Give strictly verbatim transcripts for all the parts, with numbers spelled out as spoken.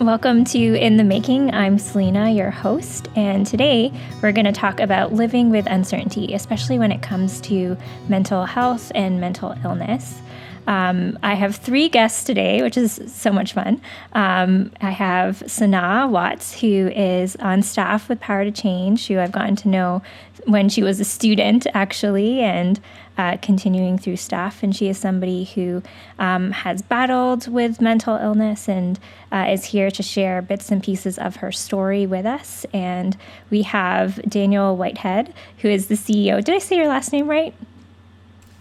Welcome to In the Making. I'm Selena, your host, and today we're going to talk about living with uncertainty, especially when it comes to mental health and mental illness. Um, I have three guests today, which is so much fun. Um, I have Sanaa Watts, who is on staff with Power to Change, who I've gotten to know when she was a student, actually, and uh, continuing through staff. And she is somebody who um, has battled with mental illness and uh, is here to share bits and pieces of her story with us. And we have Daniel Whitehead, who is the C E O. Did I say your last name right?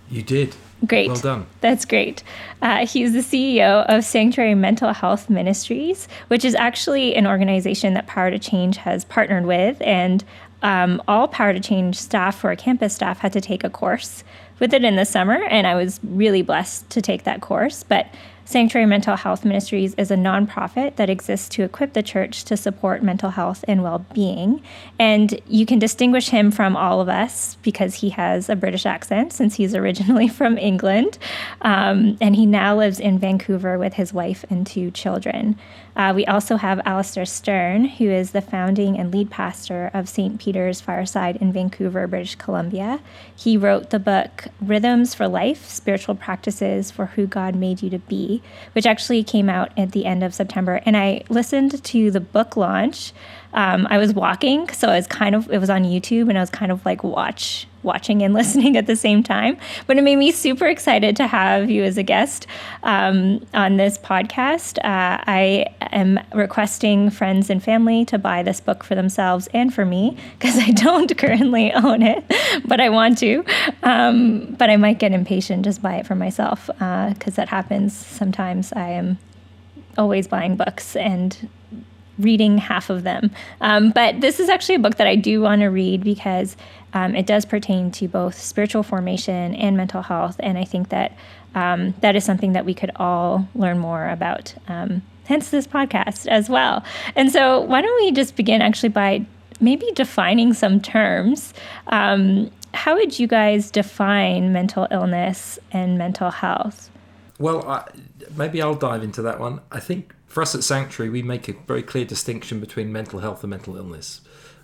You did. Great. Well done. That's great. Uh, he's the C E O of Sanctuary Mental Health Ministries, which is actually an organization that Power to Change has partnered with. And um, all Power to Change staff or campus staff had to take a course with it in the summer. And I was really blessed to take that course. But Sanctuary Mental Health Ministries is a nonprofit that exists to equip the church to support mental health and well-being. And you can distinguish him from all of us because he has a British accent, since he's originally from England. Um, and he now lives in Vancouver with his wife and two children. Uh, we also have Alistair Stern, who is the founding and lead pastor of Saint Peter's Fireside in Vancouver, British Columbia. He wrote the book Rhythms for Life, Spiritual Practices for Who God Made You to Be, which actually came out at the end of September. And I listened to the book launch. Um, I was walking, so I was kind of, it was on YouTube, and I was kind of like watch, watching and listening at the same time. But it made me super excited to have you as a guest um, on this podcast. Uh, I am requesting friends and family to buy this book for themselves and for me, because I don't currently own it, but I want to. Um, but I might get impatient, just buy it for myself, because uh, that happens sometimes. I am always buying books and reading half of them. Um, but this is actually a book that I do want to read because um, it does pertain to both spiritual formation and mental health. And I think that um, that is something that we could all learn more about, um, hence this podcast as well. And so why don't we just begin actually by maybe defining some terms. Um, how would you guys define mental illness and mental health? Well, I, maybe I'll dive into that one. I think for us at Sanctuary, we make a very clear distinction between mental health and mental illness.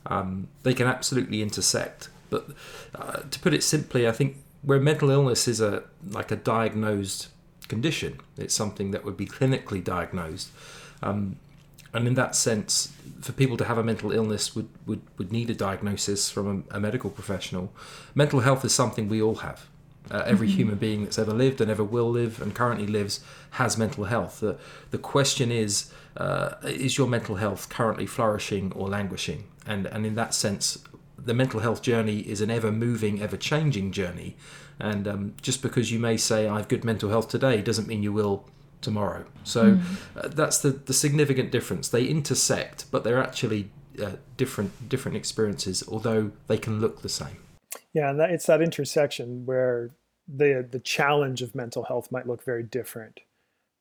Um, they can absolutely intersect. But uh, to put it simply, I think where mental illness is a like a diagnosed condition, it's something that would be clinically diagnosed. Um, and in that sense, for people to have a mental illness would, would, would need a diagnosis from a, a medical professional. Mental health is something we all have. Uh, every human being that's ever lived and ever will live and currently lives has mental health. The, the question is, uh, is your mental health currently flourishing or languishing? And, and in that sense, the mental health journey is an ever-moving, ever-changing journey. And um, just because you may say, I have good mental health today, doesn't mean you will tomorrow. So mm. uh, that's the, the significant difference. They intersect, but they're actually uh, different different experiences, although they can look the same. Yeah, and that, it's that intersection where the the challenge of mental health might look very different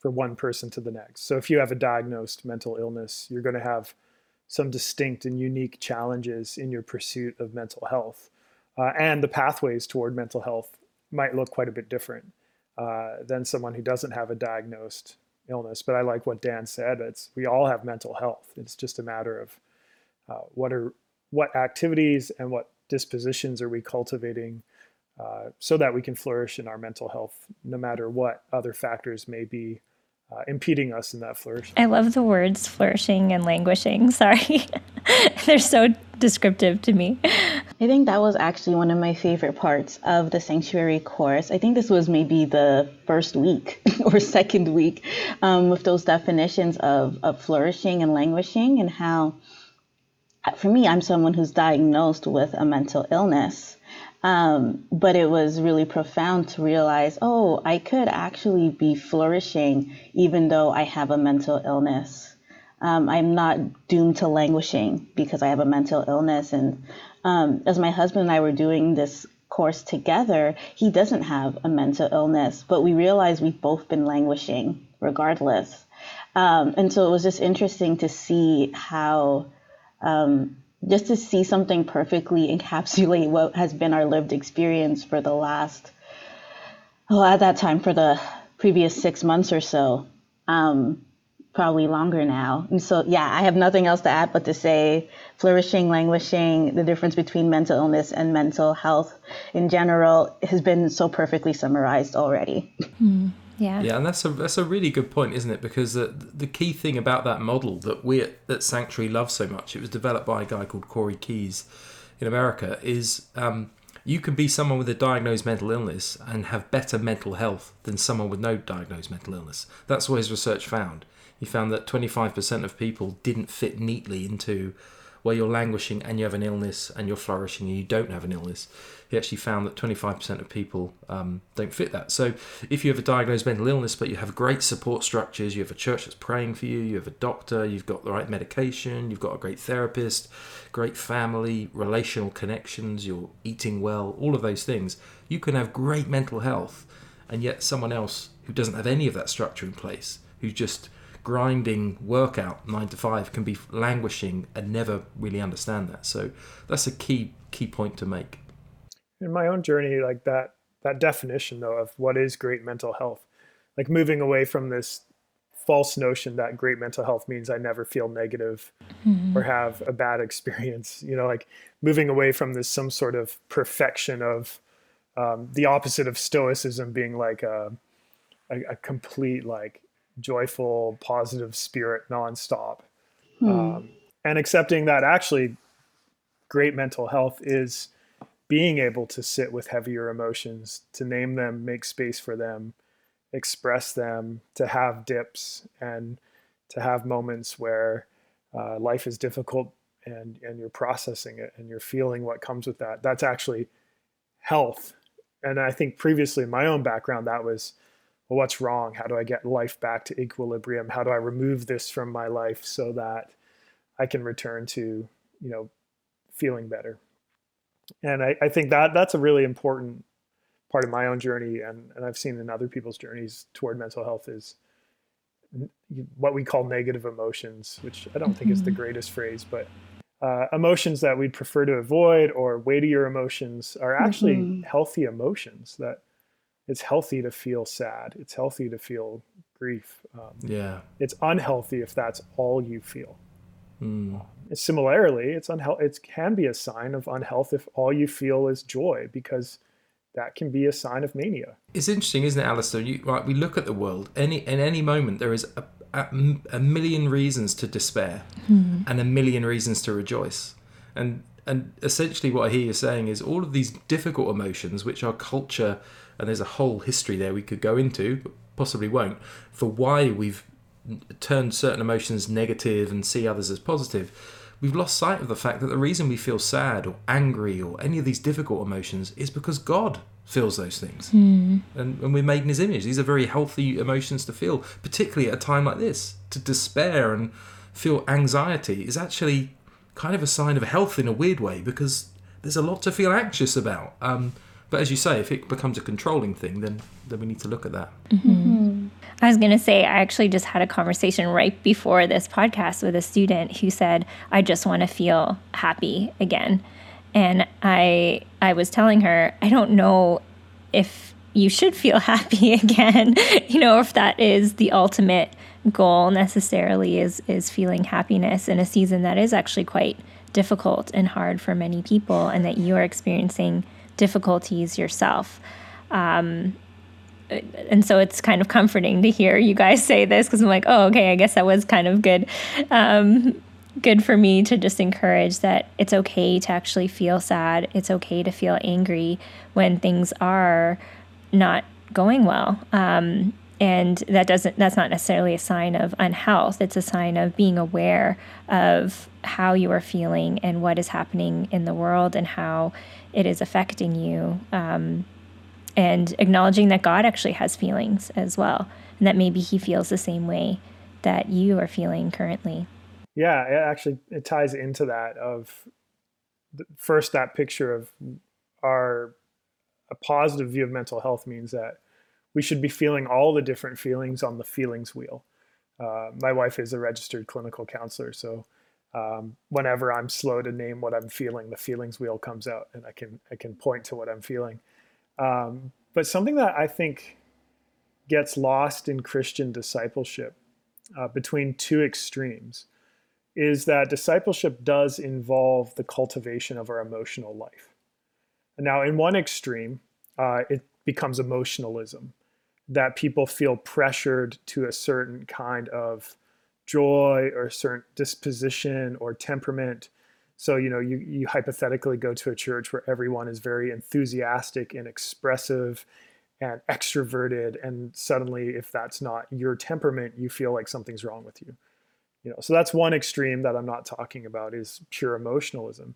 for one person to the next. So if you have a diagnosed mental illness, you're going to have some distinct and unique challenges in your pursuit of mental health. Uh, and the pathways toward mental health might look quite a bit different uh, than someone who doesn't have a diagnosed illness. But I like what Dan said. It's we all have mental health. It's just a matter of uh, what are what activities and what dispositions are we cultivating Uh, so that we can flourish in our mental health, no matter what other factors may be uh, impeding us in that flourishing. I love the words flourishing and languishing. Sorry. They're so descriptive to me. I think that was actually one of my favorite parts of the Sanctuary course. I think this was maybe the first week or second week um, with those definitions of, of flourishing and languishing, and how, for me, I'm someone who's diagnosed with a mental illness. Um, but it was really profound to realize, oh, I could actually be flourishing even though I have a mental illness. Um, I'm not doomed to languishing because I have a mental illness. And um, as my husband and I were doing this course together, he doesn't have a mental illness, but we realized we've both been languishing regardless. Um, and so it was just interesting to see how... Um, just to see something perfectly encapsulate what has been our lived experience for the last, well, at that time, for the previous six months or so. Um, probably longer now. And so, yeah, I have nothing else to add but to say flourishing, languishing, the difference between mental illness and mental health in general has been so perfectly summarized already. Mm, yeah. Yeah, and that's a that's a really good point, isn't it? Because the, the key thing about that model that we at, at Sanctuary love so much, it was developed by a guy called Corey Keyes in America, is um, you can be someone with a diagnosed mental illness and have better mental health than someone with no diagnosed mental illness. That's what his research found. He found that twenty-five percent of people didn't fit neatly into where you're languishing and you have an illness and you're flourishing and you don't have an illness. He actually found that twenty-five percent of people um, don't fit that. So if you have a diagnosed mental illness, but you have great support structures, you have a church that's praying for you, you have a doctor, you've got the right medication, you've got a great therapist, great family, relational connections, you're eating well, all of those things, you can have great mental health. And yet someone else who doesn't have any of that structure in place, who's just grinding workout nine to five, can be languishing and never really understand that. So that's a key key point to make. In my own journey, like that that definition though of what is great mental health, like moving away from this false notion that great mental health means I never feel negative mm-hmm. or have a bad experience, you know, like moving away from this some sort of perfection of um, the opposite of stoicism being like a a, a complete like joyful, positive spirit nonstop. Hmm. Um, and accepting that actually great mental health is being able to sit with heavier emotions, to name them, make space for them, express them, to have dips and to have moments where uh, life is difficult and, and you're processing it and you're feeling what comes with that. That's actually health. And I think previously in my own background, that was, well, what's wrong? How do I get life back to equilibrium? How do I remove this from my life so that I can return to, you know, feeling better? And I, I think that that's a really important part of my own journey. And, and I've seen in other people's journeys toward mental health is what we call negative emotions, which I don't mm-hmm. think is the greatest phrase, but uh, emotions that we'd prefer to avoid or weightier emotions are actually mm-hmm. healthy emotions. That it's healthy to feel sad. It's healthy to feel grief. Um, yeah. It's unhealthy if that's all you feel. Mm. Similarly, it's unhe- it can be a sign of unhealth if all you feel is joy, because that can be a sign of mania. It's interesting, isn't it, Alistair? You, right, we look at the world. Any in any moment, there is a, a, a million reasons to despair mm. and a million reasons to rejoice. And and essentially what I hear you saying is all of these difficult emotions, which our culture... and there's a whole history there we could go into, but possibly won't, for why we've turned certain emotions negative and see others as positive. We've lost sight of the fact that the reason we feel sad or angry or any of these difficult emotions is because God feels those things. Mm. And, and we're made in his image. These are very healthy emotions to feel, particularly at a time like this. To despair and feel anxiety is actually kind of a sign of health in a weird way, because there's a lot to feel anxious about. Um, But as you say, if it becomes a controlling thing, then, then we need to look at that. Mm-hmm. I was going to say, I actually just had a conversation right before this podcast with a student who said, I just want to feel happy again. And I I was telling her, I don't know if you should feel happy again, you know, if that is the ultimate goal necessarily is is feeling happiness in a season that is actually quite difficult and hard for many people, and that you are experiencing difficulties yourself. Um, and so it's kind of comforting to hear you guys say this, because I'm like, oh, okay, I guess that was kind of good. Um, good for me to just encourage that it's okay to actually feel sad. It's okay to feel angry when things are not going well. Um, and that doesn't, that's not necessarily a sign of unhealth. It's a sign of being aware of how you are feeling and what is happening in the world and how it is affecting you, um, and acknowledging that God actually has feelings as well, and that maybe he feels the same way that you are feeling currently. Yeah, it actually it ties into that of the, first that picture of our a positive view of mental health means that we should be feeling all the different feelings on the feelings wheel. Uh, my wife is a registered clinical counselor, so Um, whenever I'm slow to name what I'm feeling, the feelings wheel comes out and I can, I can point to what I'm feeling. Um, but something that I think gets lost in Christian discipleship uh, between two extremes is that discipleship does involve the cultivation of our emotional life. Now, in one extreme, uh, it becomes emotionalism, that people feel pressured to a certain kind of joy or a certain disposition or temperament. So, you know, you, you hypothetically go to a church where everyone is very enthusiastic and expressive and extroverted, and suddenly if that's not your temperament, you feel like something's wrong with you. You know, so that's one extreme that I'm not talking about, is pure emotionalism.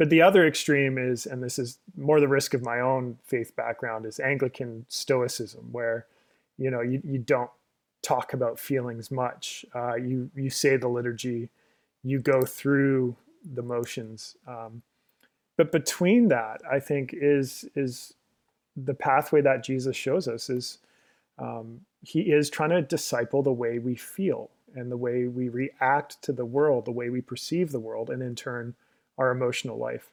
But the other extreme is, and this is more the risk of my own faith background, is Anglican Stoicism, where, you know, you, you don't talk about feelings much. Uh, you, you say the liturgy, you go through the motions. Um, but between that, I think, is, is the pathway that Jesus shows us is um, he is trying to disciple the way we feel and the way we react to the world, the way we perceive the world, and in turn, our emotional life.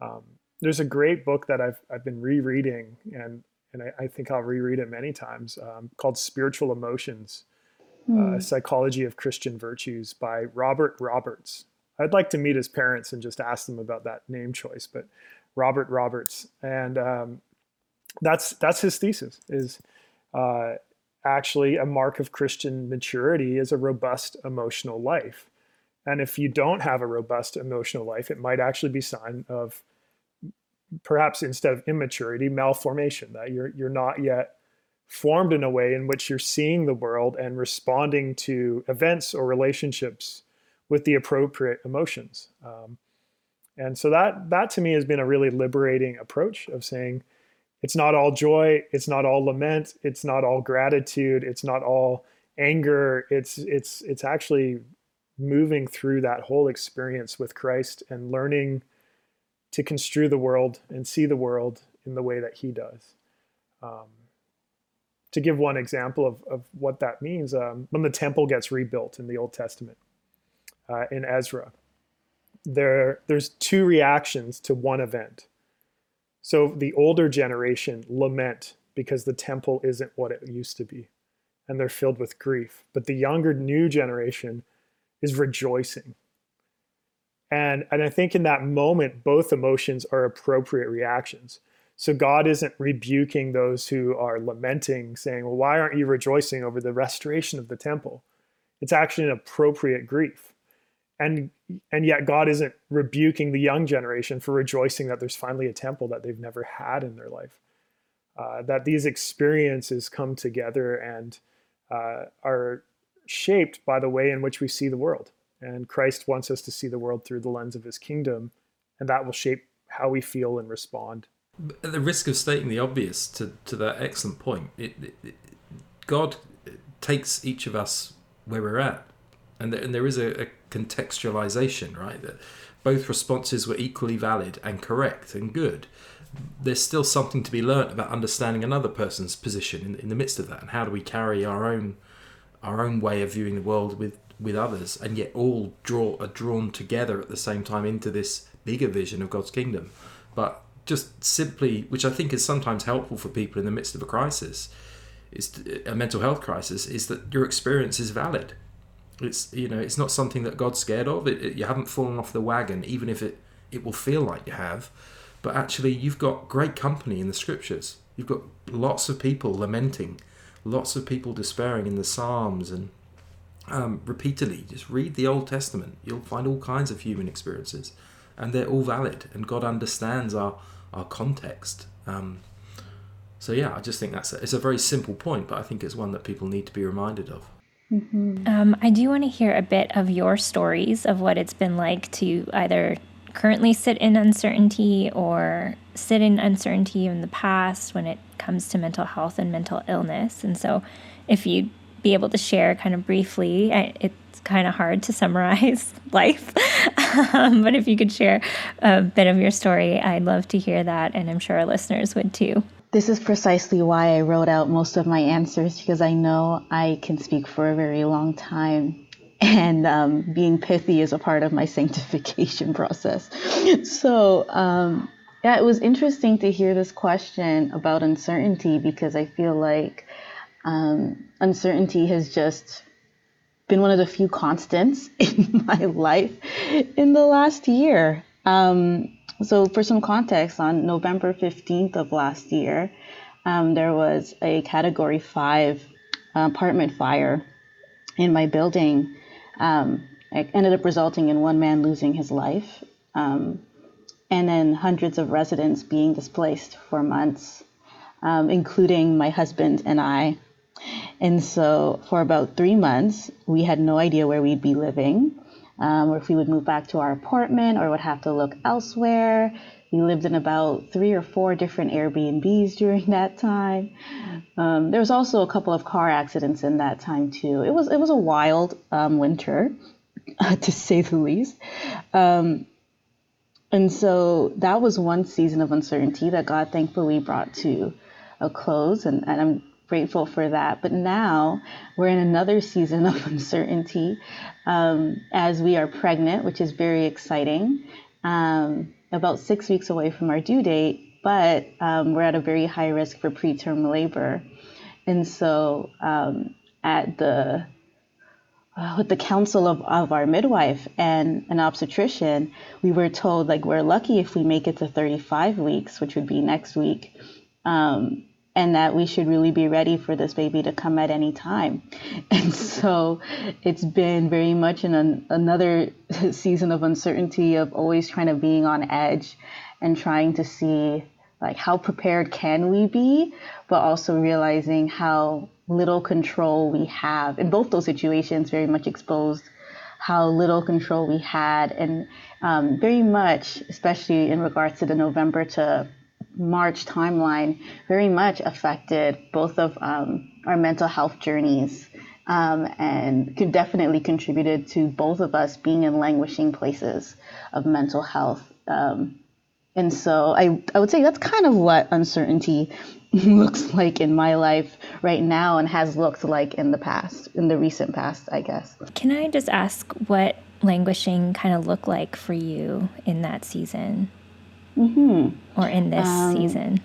Um, there's a great book that I've I've been rereading, and and I, I think I'll reread it many times, um, called Spiritual Emotions, mm. uh, Psychology of Christian Virtues by Robert Roberts. I'd like to meet his parents and just ask them about that name choice, but Robert Roberts. And um, that's that's his thesis, is uh, actually a mark of Christian maturity is a robust emotional life. And if you don't have a robust emotional life, it might actually be a sign of, perhaps instead of immaturity, malformation, that you're you're not yet formed in a way in which you're seeing the world and responding to events or relationships with the appropriate emotions. Um, and so that that to me has been a really liberating approach of saying, it's not all joy, it's not all lament, it's not all gratitude, it's not all anger, it's it's it's actually moving through that whole experience with Christ and learning to construe the world and see the world in the way that he does. Um, to give one example of, of what that means, um, when the temple gets rebuilt in the Old Testament, uh, in Ezra, there there's two reactions to one event. So the older generation lament because the temple isn't what it used to be, and they're filled with grief. But the younger, new generation is rejoicing. And, and I think in that moment, both emotions are appropriate reactions. So God isn't rebuking those who are lamenting, saying, well, why aren't you rejoicing over the restoration of the temple? It's actually an appropriate grief. And, and yet God isn't rebuking the young generation for rejoicing that there's finally a temple that they've never had in their life. Uh, that these experiences come together and uh, are shaped by the way in which we see the world. And Christ wants us to see the world through the lens of his kingdom, and that will shape how we feel and respond. At the risk of stating the obvious to, to that excellent point, it, it, it, God takes each of us where we're at. And there, and there is a, a contextualization, right? That both responses were equally valid and correct and good. There's still something to be learned about understanding another person's position in, in the midst of that, and how do we carry our own our own way of viewing the world with, with others, and yet all draw are drawn together at the same time into this bigger vision of God's kingdom. But just simply, which I think is sometimes helpful for people in the midst of a crisis, is a mental health crisis, is that your experience is valid. It's, you know, it's not something that God's scared of. It, it, you haven't fallen off the wagon, even if it, it will feel like you have. But actually, you've got great company in the scriptures. You've got lots of people lamenting, lots of people despairing in the Psalms, and um, repeatedly, just read the Old Testament. You'll find all kinds of human experiences, and they're all valid, and God understands our, our context. Um, so yeah, I just think that's a, it's a very simple point, but I think it's one that people need to be reminded of. Mm-hmm. Um, I do want to hear a bit of your stories of what it's been like to either currently sit in uncertainty or sit in uncertainty in the past when it comes to mental health and mental illness. And so if you'd be able to share kind of briefly, I, it's kind of hard to summarize life, um, but if you could share a bit of your story, I'd love to hear that. And I'm sure our listeners would too. This is precisely why I wrote out most of my answers, because I know I can speak for a very long time. And um, being pithy is a part of my sanctification process. So um, yeah, it was interesting to hear this question about uncertainty, because I feel like um, uncertainty has just been one of the few constants in my life in the last year. Um, so for some context, on November fifteenth of last year, um, there was a category five apartment fire in my building. Um, it ended up resulting in one man losing his life, um, and then hundreds of residents being displaced for months, um, including my husband and I. And so for about three months, we had no idea where we'd be living, um, or if we would move back to our apartment or would have to look elsewhere. We lived in about three or four different Airbnbs during that time. Um, there was also a couple of car accidents in that time too. It was it was a wild um, winter, to say the least. Um, and so that was one season of uncertainty that God thankfully brought to a close, and, and I'm grateful for that. But now we're in another season of uncertainty, um, as we are pregnant, which is very exciting, um, about six weeks away from our due date, but um, we're at a very high risk for preterm labor. And so um, at the uh, with the counsel of, of our midwife and an obstetrician, we were told, like, we're lucky if we make it to thirty-five weeks, which would be next week. Um, and that we should really be ready for this baby to come at any time. And so it's been very much in an, another season of uncertainty, of always trying to being on edge and trying to see, like, how prepared can we be, but also realizing how little control we have. In both those situations, very much exposed how little control we had, and um, very much, especially in regards to the November to March timeline, very much affected both of um, our mental health journeys, um, and could definitely contributed to both of us being in languishing places of mental health. Um, and so I, I would say that's kind of what uncertainty looks like in my life right now, and has looked like in the past, in the recent past, I guess. Can I just ask what languishing kind of looked like for you in that season? Mm-hmm. Or in this um, season?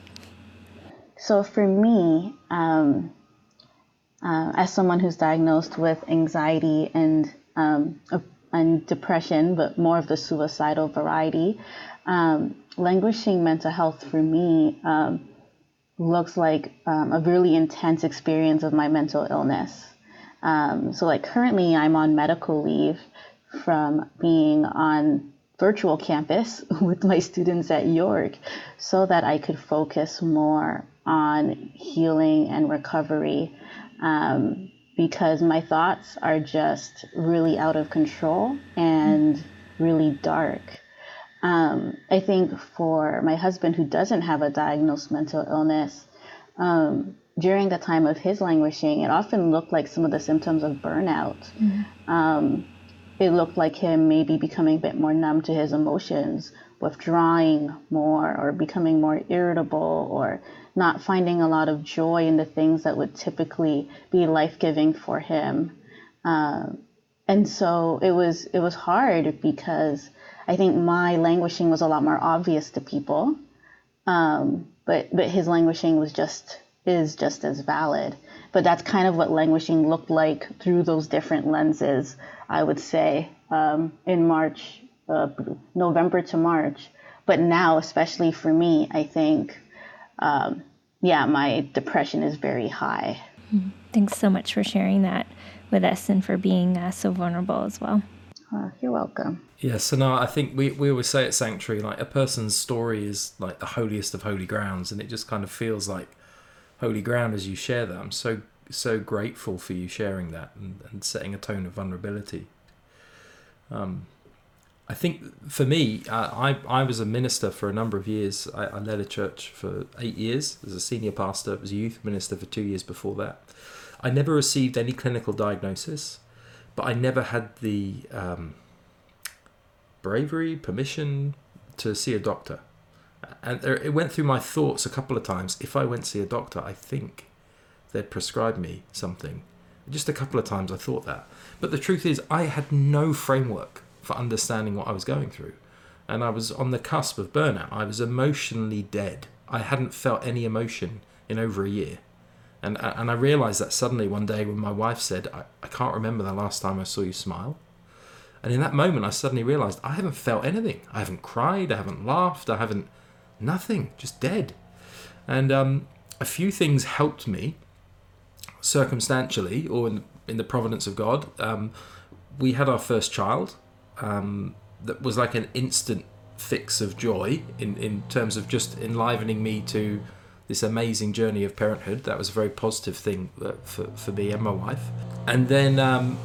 So for me, um, uh, as someone who's diagnosed with anxiety and um, uh, and depression, but more of the suicidal variety, um, languishing mental health for me um, looks like um, a really intense experience of my mental illness. Um, so like currently I'm on medical leave from being on virtual campus with my students at York, so that I could focus more on healing and recovery, um, because my thoughts are just really out of control and really dark. Um, I think for my husband, who doesn't have a diagnosed mental illness, um, during the time of his languishing, it often looked like some of the symptoms of burnout. Mm-hmm. Um, It looked like him maybe becoming a bit more numb to his emotions, withdrawing more, or becoming more irritable, or not finding a lot of joy in the things that would typically be life-giving for him. Um, and so it was it was hard, because I think my languishing was a lot more obvious to people, um, but but his languishing was just is just as valid. But that's kind of what languishing looked like through those different lenses, I would say, um, in March, uh, November to March. But now, especially for me, I think, um, yeah, my depression is very high. Thanks so much for sharing that with us, and for being uh, so vulnerable as well. Uh, you're welcome. Yeah, Sanaa, I think we, we always say at Sanctuary, like, a person's story is like the holiest of holy grounds, and it just kind of feels like holy ground as you share that. I'm so so grateful for you sharing that, and, and setting a tone of vulnerability. Um, I think for me, uh, I I was a minister for a number of years. I, I led a church for eight years as a senior pastor. I was a youth minister for two years before that. I never received any clinical diagnosis, but I never had the um, bravery, permission to see a doctor. And it went through my thoughts a couple of times. If I went to see a doctor, I think they'd prescribe me something. Just a couple of times I thought that. But the truth is, I had no framework for understanding what I was going through. And I was on the cusp of burnout. I was emotionally dead. I hadn't felt any emotion in over a year. And and I realised that suddenly one day when my wife said, I, I can't remember the last time I saw you smile. And in that moment, I suddenly realised I haven't felt anything. I haven't cried. I haven't laughed. I haven't, nothing, just dead. And um, a few things helped me circumstantially, or in, in the providence of God. Um, we had our first child. Um, that was like an instant fix of joy in, in terms of just enlivening me to this amazing journey of parenthood. That was a very positive thing for, for me and my wife. And then um,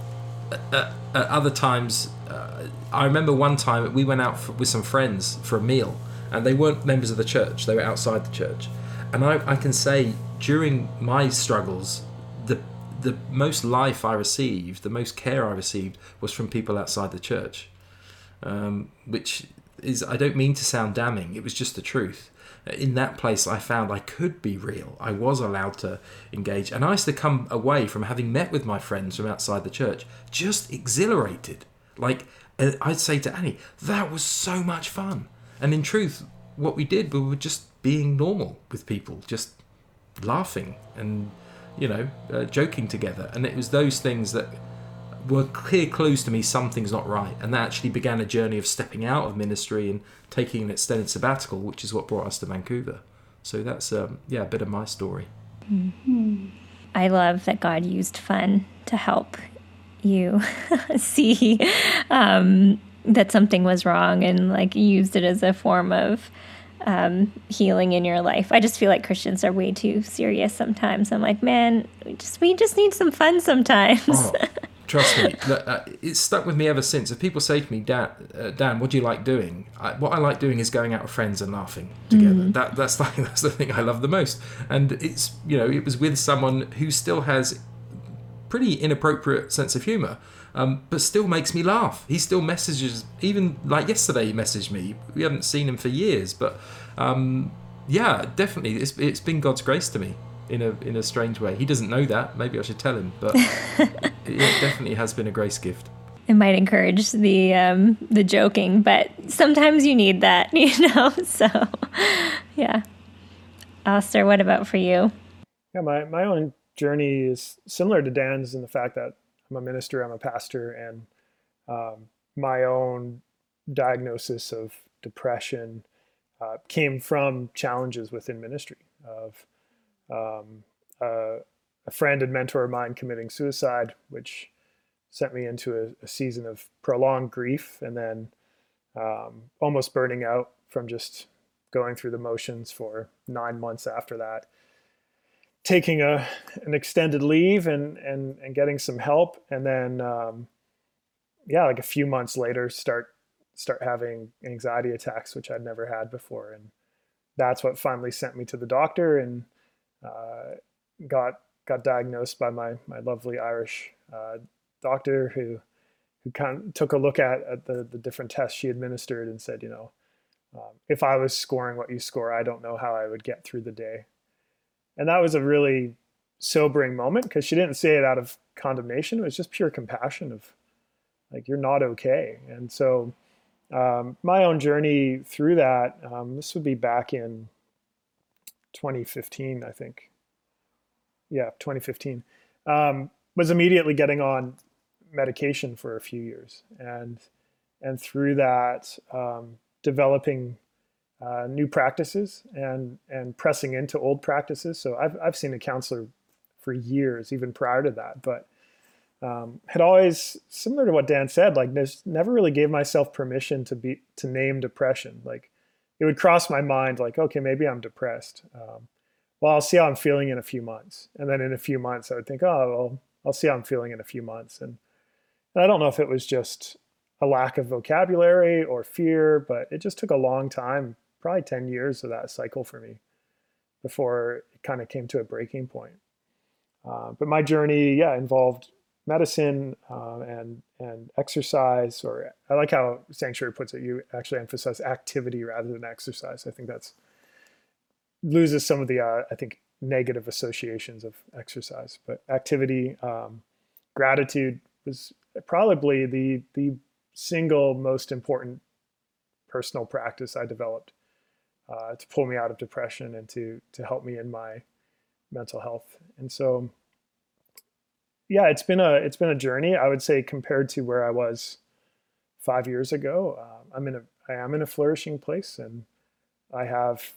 at, at other times, uh, I remember one time we went out for, with some friends for a meal, and they weren't members of the church, they were outside the church. And I, I can say during my struggles, the the most life I received, the most care I received was from people outside the church, um, which is, I don't mean to sound damning, it was just the truth. In that place, I found I could be real. I was allowed to engage. And I used to come away from having met with my friends from outside the church just exhilarated. Like, I'd say to Annie, that was so much fun. And in truth, what we did, we were just being normal with people, just laughing and, you know, uh, joking together. And it was those things that were clear clues to me something's not right. And that actually began a journey of stepping out of ministry and taking an extended sabbatical, which is what brought us to Vancouver. So that's, um, yeah, a bit of my story. Mm-hmm. I love that God used fun to help you see um, that something was wrong, and like used it as a form of Um, healing in your life. I just feel like Christians are way too serious sometimes. I'm like, man, we just we just need some fun sometimes. Oh, trust me, look, uh, it's stuck with me ever since. If people say to me, Dan, uh, Dan what do you like doing? I, what I like doing is going out with friends and laughing together. Mm. That that's like that's the thing I love the most. And it's, you know, it was with someone who still has pretty inappropriate sense of humour. Um, but still makes me laugh. He still messages, even like yesterday he messaged me. We haven't seen him for years, but um, yeah, definitely it's it's been God's grace to me in a in a strange way. He doesn't know that. Maybe I should tell him, but it, it definitely has been a grace gift. It might encourage the um, the joking, but sometimes you need that, you know. So yeah, Alistair, what about for you? Yeah, my my own journey is similar to Dan's in the fact that I'm a minister, I'm a pastor, and um, my own diagnosis of depression uh, came from challenges within ministry of um, uh, a friend and mentor of mine committing suicide, which sent me into a, a season of prolonged grief, and then um, almost burning out from just going through the motions for nine months after that. Taking a an extended leave and and and getting some help, and then um, yeah, like a few months later, start start having anxiety attacks, which I'd never had before, and that's what finally sent me to the doctor, and uh, got got diagnosed by my my lovely Irish uh, doctor, who who kind of took a look at, at the the different tests she administered and said, you know, um, if I was scoring what you score, I don't know how I would get through the day. And that was a really sobering moment, because she didn't say it out of condemnation. It was just pure compassion of like, you're not okay. And so um, my own journey through that, um, this would be back in twenty fifteen, I think. Yeah, twenty fifteen, um, was immediately getting on medication for a few years. And and through that, um, developing Uh, new practices and and pressing into old practices. So I've I've seen a counselor for years, even prior to that, but um, had always, similar to what Dan said, like never really gave myself permission to be to name depression. Like it would cross my mind, like, okay, maybe I'm depressed. Um, well, I'll see how I'm feeling in a few months, and then in a few months I would think, oh, well, I'll see how I'm feeling in a few months, and, and I don't know if it was just a lack of vocabulary or fear, but it just took a long time. Probably ten years of that cycle for me before it kind of came to a breaking point. Uh, but my journey, yeah, involved medicine uh, and and exercise, or I like how Sanctuary puts it, you actually emphasize activity rather than exercise. I think that's loses some of the, uh, I think, negative associations of exercise. But activity, um, gratitude was probably the the single most important personal practice I developed. Uh, to pull me out of depression and to to help me in my mental health. And so, yeah, it's been a, it's been a journey, I would say, compared to where I was five years ago. Uh, I'm in a, I am in a flourishing place, and I have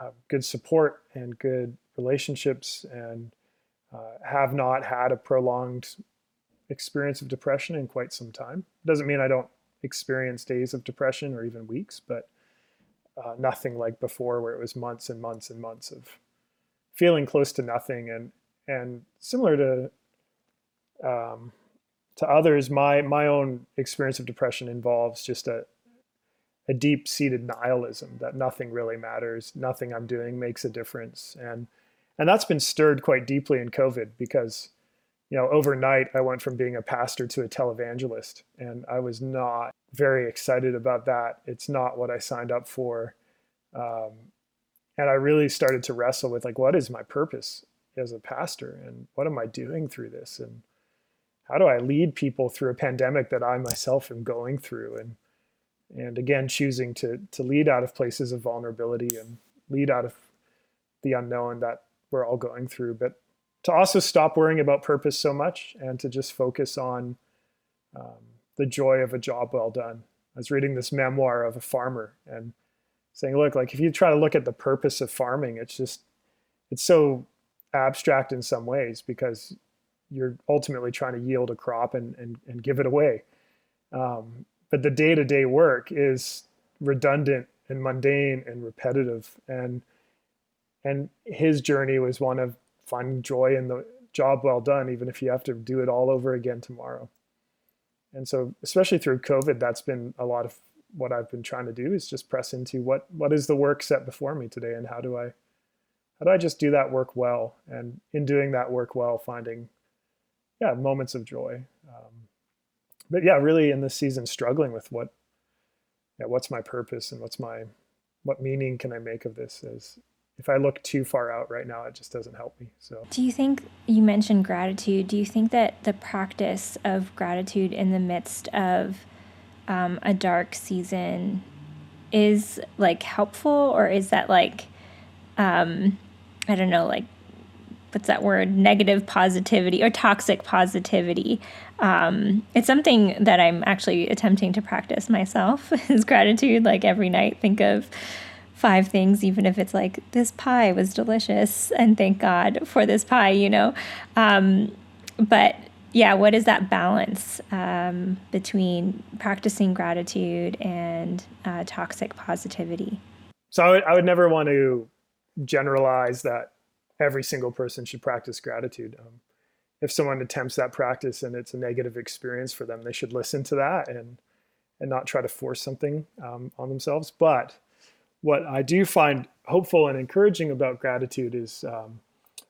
uh, good support and good relationships, and uh, have not had a prolonged experience of depression in quite some time. Doesn't mean I don't experience days of depression or even weeks, but uh, nothing like before, where it was months and months and months of feeling close to nothing. And, and similar to, um, to others, my, my own experience of depression involves just a, a deep-seated nihilism that nothing really matters, nothing I'm doing makes a difference. And, and that's been stirred quite deeply in COVID, because, you know, overnight I went from being a pastor to a televangelist, and I was not very excited about that. It's not what I signed up for. Um, and I really started to wrestle with, like, what is my purpose as a pastor, and what am I doing through this? And how do I lead people through a pandemic that I myself am going through? And, and again, choosing to to lead out of places of vulnerability and lead out of the unknown that we're all going through, but to also stop worrying about purpose so much and to just focus on um, the joy of a job well done. I was reading this memoir of a farmer and saying, look, like if you try to look at the purpose of farming, it's just, it's so abstract in some ways, because you're ultimately trying to yield a crop and, and, and give it away. Um, But the day-to-day work is redundant and mundane and repetitive. And and his journey was one of finding joy in the job well done, even if you have to do it all over again tomorrow. And so, especially through COVID, that's been a lot of what I've been trying to do, is just press into what what is the work set before me today, and how do I how do I just do that work well? And in doing that work well, finding yeah moments of joy. Um, But yeah, really in this season, struggling with what, yeah, what's my purpose and what's my, what meaning can I make of this? Is if I look too far out right now, it just doesn't help me. So, do you think, you mentioned gratitude, do you think that the practice of gratitude in the midst of um, a dark season is like helpful, or is that like, um, I don't know, like what's that word? Negative positivity or toxic positivity? Um, it's something that I'm actually attempting to practice myself, is gratitude. Like every night, think of five things, even if it's like, this pie was delicious and thank God for this pie, you know? Um, but yeah, what is that balance um, between practicing gratitude and uh, toxic positivity? So I would, I would never want to generalize that every single person should practice gratitude. Um, If someone attempts that practice and it's a negative experience for them, they should listen to that and and not try to force something um, on themselves. But what I do find hopeful and encouraging about gratitude is um,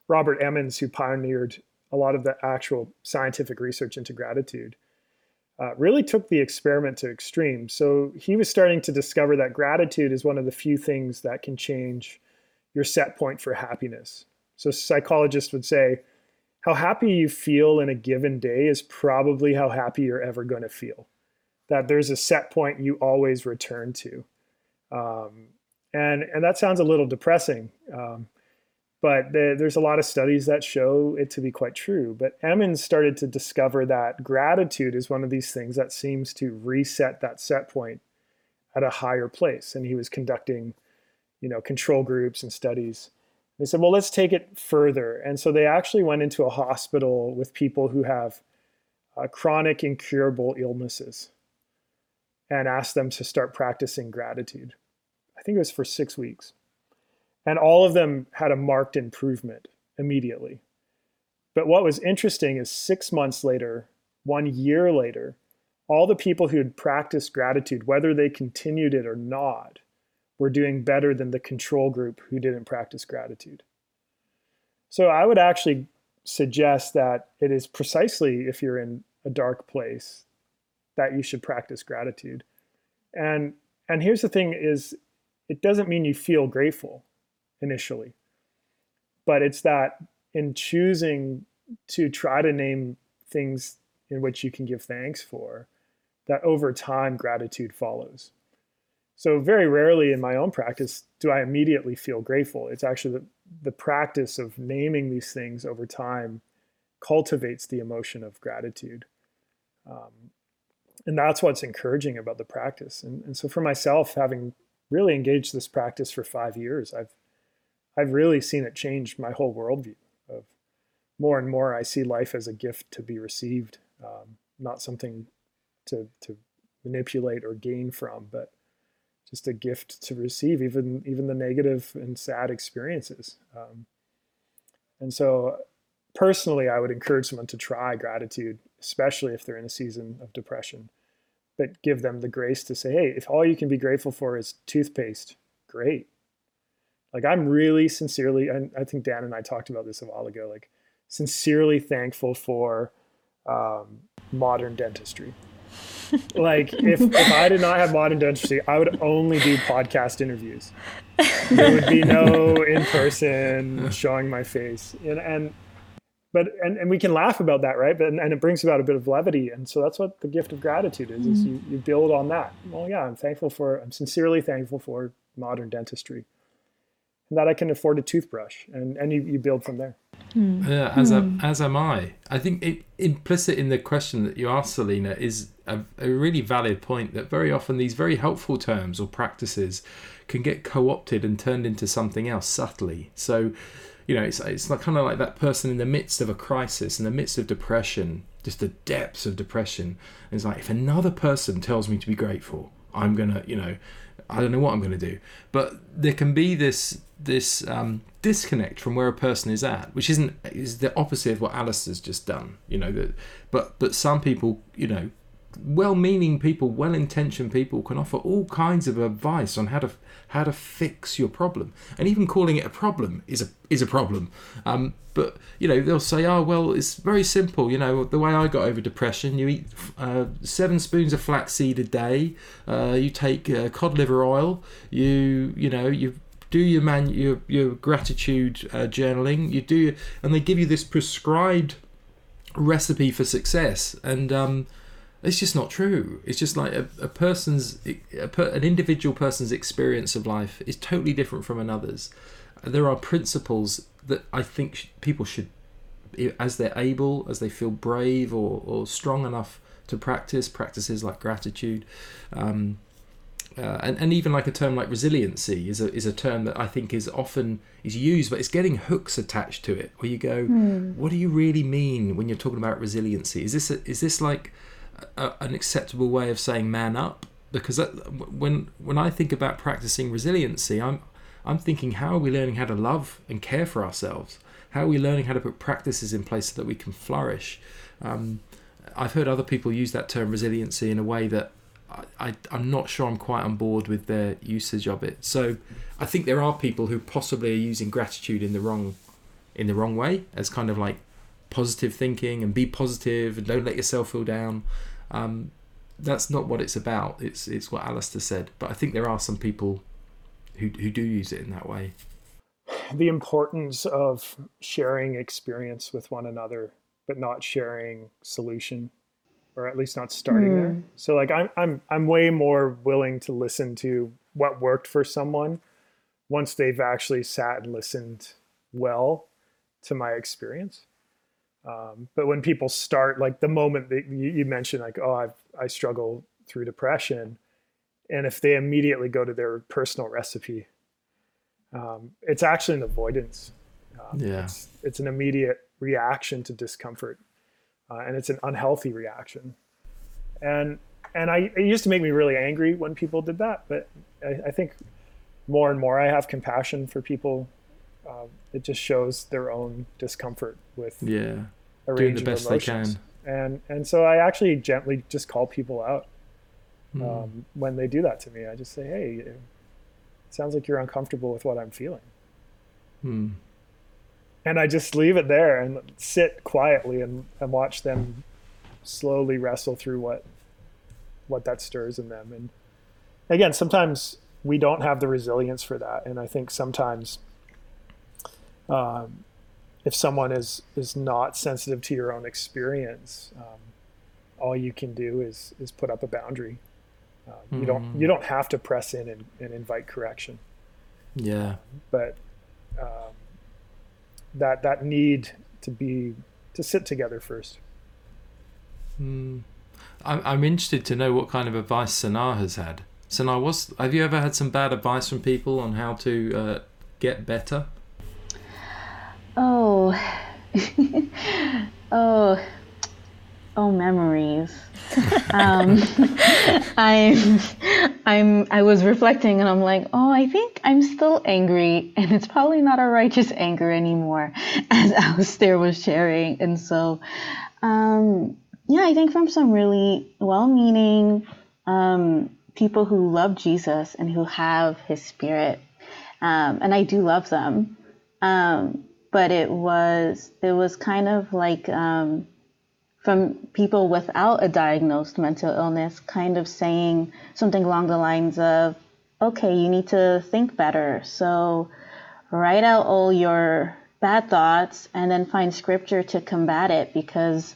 Robert Emmons, who pioneered a lot of the actual scientific research into gratitude, uh, really took the experiment to extreme. So he was starting to discover that gratitude is one of the few things that can change your set point for happiness. So psychologists would say, how happy you feel in a given day is probably how happy you're ever going to feel. That there's a set point you always return to. Um, and, and that sounds a little depressing, um, but the, there's a lot of studies that show it to be quite true. But Emmons started to discover that gratitude is one of these things that seems to reset that set point at a higher place. And he was conducting, you know, control groups and studies. They said, well, let's take it further. And so they actually went into a hospital with people who have uh, chronic incurable illnesses and asked them to start practicing gratitude. I think it was for six weeks. And all of them had a marked improvement immediately. But what was interesting is six months later, one year later, all the people who had practiced gratitude, whether they continued it or not, were doing better than the control group who didn't practice gratitude. So I would actually suggest that it is precisely if you're in a dark place that you should practice gratitude. And and here's the thing is, it doesn't mean you feel grateful initially, but it's that in choosing to try to name things in which you can give thanks for, that over time gratitude follows. So very rarely in my own practice do I immediately feel grateful. It's actually the, the practice of naming these things over time cultivates the emotion of gratitude. Um, and that's what's encouraging about the practice. And, and so for myself, having really engaged this practice for five years, I've I've really seen it change my whole worldview. Of more and more, I see life as a gift to be received, um, not something to to manipulate or gain from, but just a gift to receive, even even the negative and sad experiences. Um, and so, personally, I would encourage someone to try gratitude, especially if they're in a season of depression, but give them the grace to say, hey, if all you can be grateful for is toothpaste, great. Like, I'm really sincerely, and I think Dan and I talked about this a while ago, like sincerely thankful for um, modern dentistry. Like if, if I did not have modern dentistry, I would only do podcast interviews. There would be no in-person showing my face. And, and But and, and we can laugh about that, right? But and, and it brings about a bit of levity, and so that's what the gift of gratitude is. Is you, you build on that. Well, yeah, I'm thankful for. I'm sincerely thankful for modern dentistry, and that I can afford a toothbrush, and, and you, you build from there. Mm. Yeah, as mm. a, as am I. I think it, implicit in the question that you asked, Selena, is a, a really valid point. That very often these very helpful terms or practices can get co-opted and turned into something else subtly. So. You know, it's it's like, kind of like that person in the midst of a crisis, in the midst of depression, just the depths of depression. And it's like, if another person tells me to be grateful, I'm going to, you know, I don't know what I'm going to do. But there can be this this um, disconnect from where a person is at, which isn't is the opposite of what Alistair's just done. You know, that, but but some people, you know, well-meaning people, well-intentioned people can offer all kinds of advice on how to how to fix your problem, and even calling it a problem is a is a problem. Um, but you know, they'll say, "Oh, well, it's very simple. You know, the way I got over depression: you eat uh, seven spoons of flaxseed a day, uh, you take uh, cod liver oil, you you know you." Do your man your your gratitude uh, journaling. You do, and they give you this prescribed recipe for success, and. Um, It's just not true. It's just like a, a person's, a per, an individual person's experience of life is totally different from another's. There are principles that I think sh- people should, as they're able, as they feel brave or, or strong enough to practice, practices like gratitude. Um, uh, and, and even like a term like resiliency is a, is a term that I think is often is used, but it's getting hooks attached to it where you go, mm. What do you really mean when you're talking about resiliency? Is this a, is this like... A, an acceptable way of saying man up? Because that, when when I think about practicing resiliency, I'm I'm thinking, how are we learning how to love and care for ourselves? How are we learning how to put practices in place so that we can flourish? Um, I've heard other people use that term resiliency in a way that I, I, I'm not sure I'm quite on board with their usage of it. So I think there are people who possibly are using gratitude in the wrong in the wrong way as kind of like positive thinking and be positive and don't let yourself feel down. Um, that's not what it's about. It's it's what Alistair said. But I think there are some people who who do use it in that way. The importance of sharing experience with one another, but not sharing solution, or at least not starting mm. there. So like I'm I'm I'm way more willing to listen to what worked for someone once they've actually sat and listened well to my experience. Um, but when people start, like the moment that you, you mentioned, like, oh, I've, I struggle through depression. And if they immediately go to their personal recipe, um, it's actually an avoidance. Um, yeah. It's, it's an immediate reaction to discomfort. Uh, and it's an unhealthy reaction. And, and I, it used to make me really angry when people did that, but I, I think more and more I have compassion for people. Um, it just shows their own discomfort with yeah, a range doing the best of emotions. They can. And and so I actually gently just call people out um, mm. when they do that to me. I just say, hey, it sounds like you're uncomfortable with what I'm feeling. Mm. And I just leave it there and sit quietly and, and watch them slowly wrestle through what what that stirs in them. And again, sometimes we don't have the resilience for that. And I think sometimes... Um, if someone is, is not sensitive to your own experience, um, all you can do is, is put up a boundary. Uh, you mm. don't, you don't have to press in and, and invite correction. Yeah. But, um, that that need to be to sit together first. Hmm. I'm, I'm interested to know what kind of advice Sanaa has had. Sanaa, what's, have you ever had some bad advice from people on how to uh, get better? Oh, oh, oh, memories. um, I'm, I'm, I was reflecting, and I'm like, oh, I think I'm still angry, and it's probably not a righteous anger anymore, as Alistair was sharing. And so, um, yeah, I think from some really well-meaning um, people who love Jesus and who have his spirit, um, and I do love them. Um, but it was, it was kind of like um, from people without a diagnosed mental illness kind of saying something along the lines of, okay, you need to think better. So write out all your bad thoughts and then find scripture to combat it, because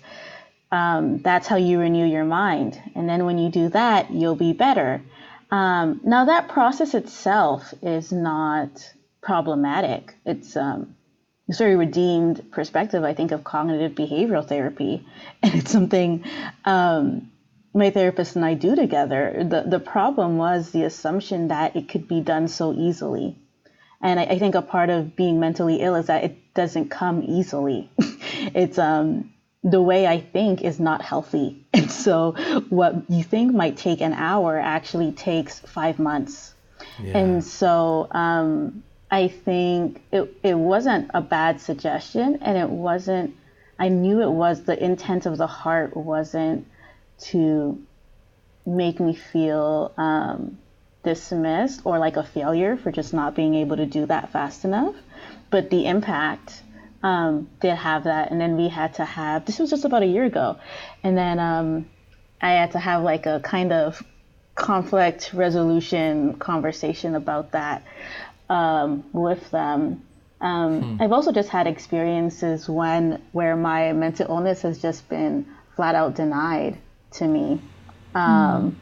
um, that's how you renew your mind. And then when you do that, you'll be better. Um, now that process itself is not problematic. It's um, a very redeemed perspective, I think, of cognitive behavioral therapy. And it's something um, my therapist and I do together. The, the problem was the assumption that it could be done so easily. And I, I think a part of being mentally ill is that it doesn't come easily. It's um, the way I think is not healthy. And so what you think might take an hour actually takes five months. Yeah. And so... Um, I think it it wasn't a bad suggestion, and it wasn't, I knew it was, the intent of the heart wasn't to make me feel um, dismissed or like a failure for just not being able to do that fast enough. But the impact um, did have that. And then we had to have, this was just about a year ago. And then um, I had to have like a kind of conflict resolution conversation about that. Um, with them. Um, hmm. I've also just had experiences when where my mental illness has just been flat out denied to me, um,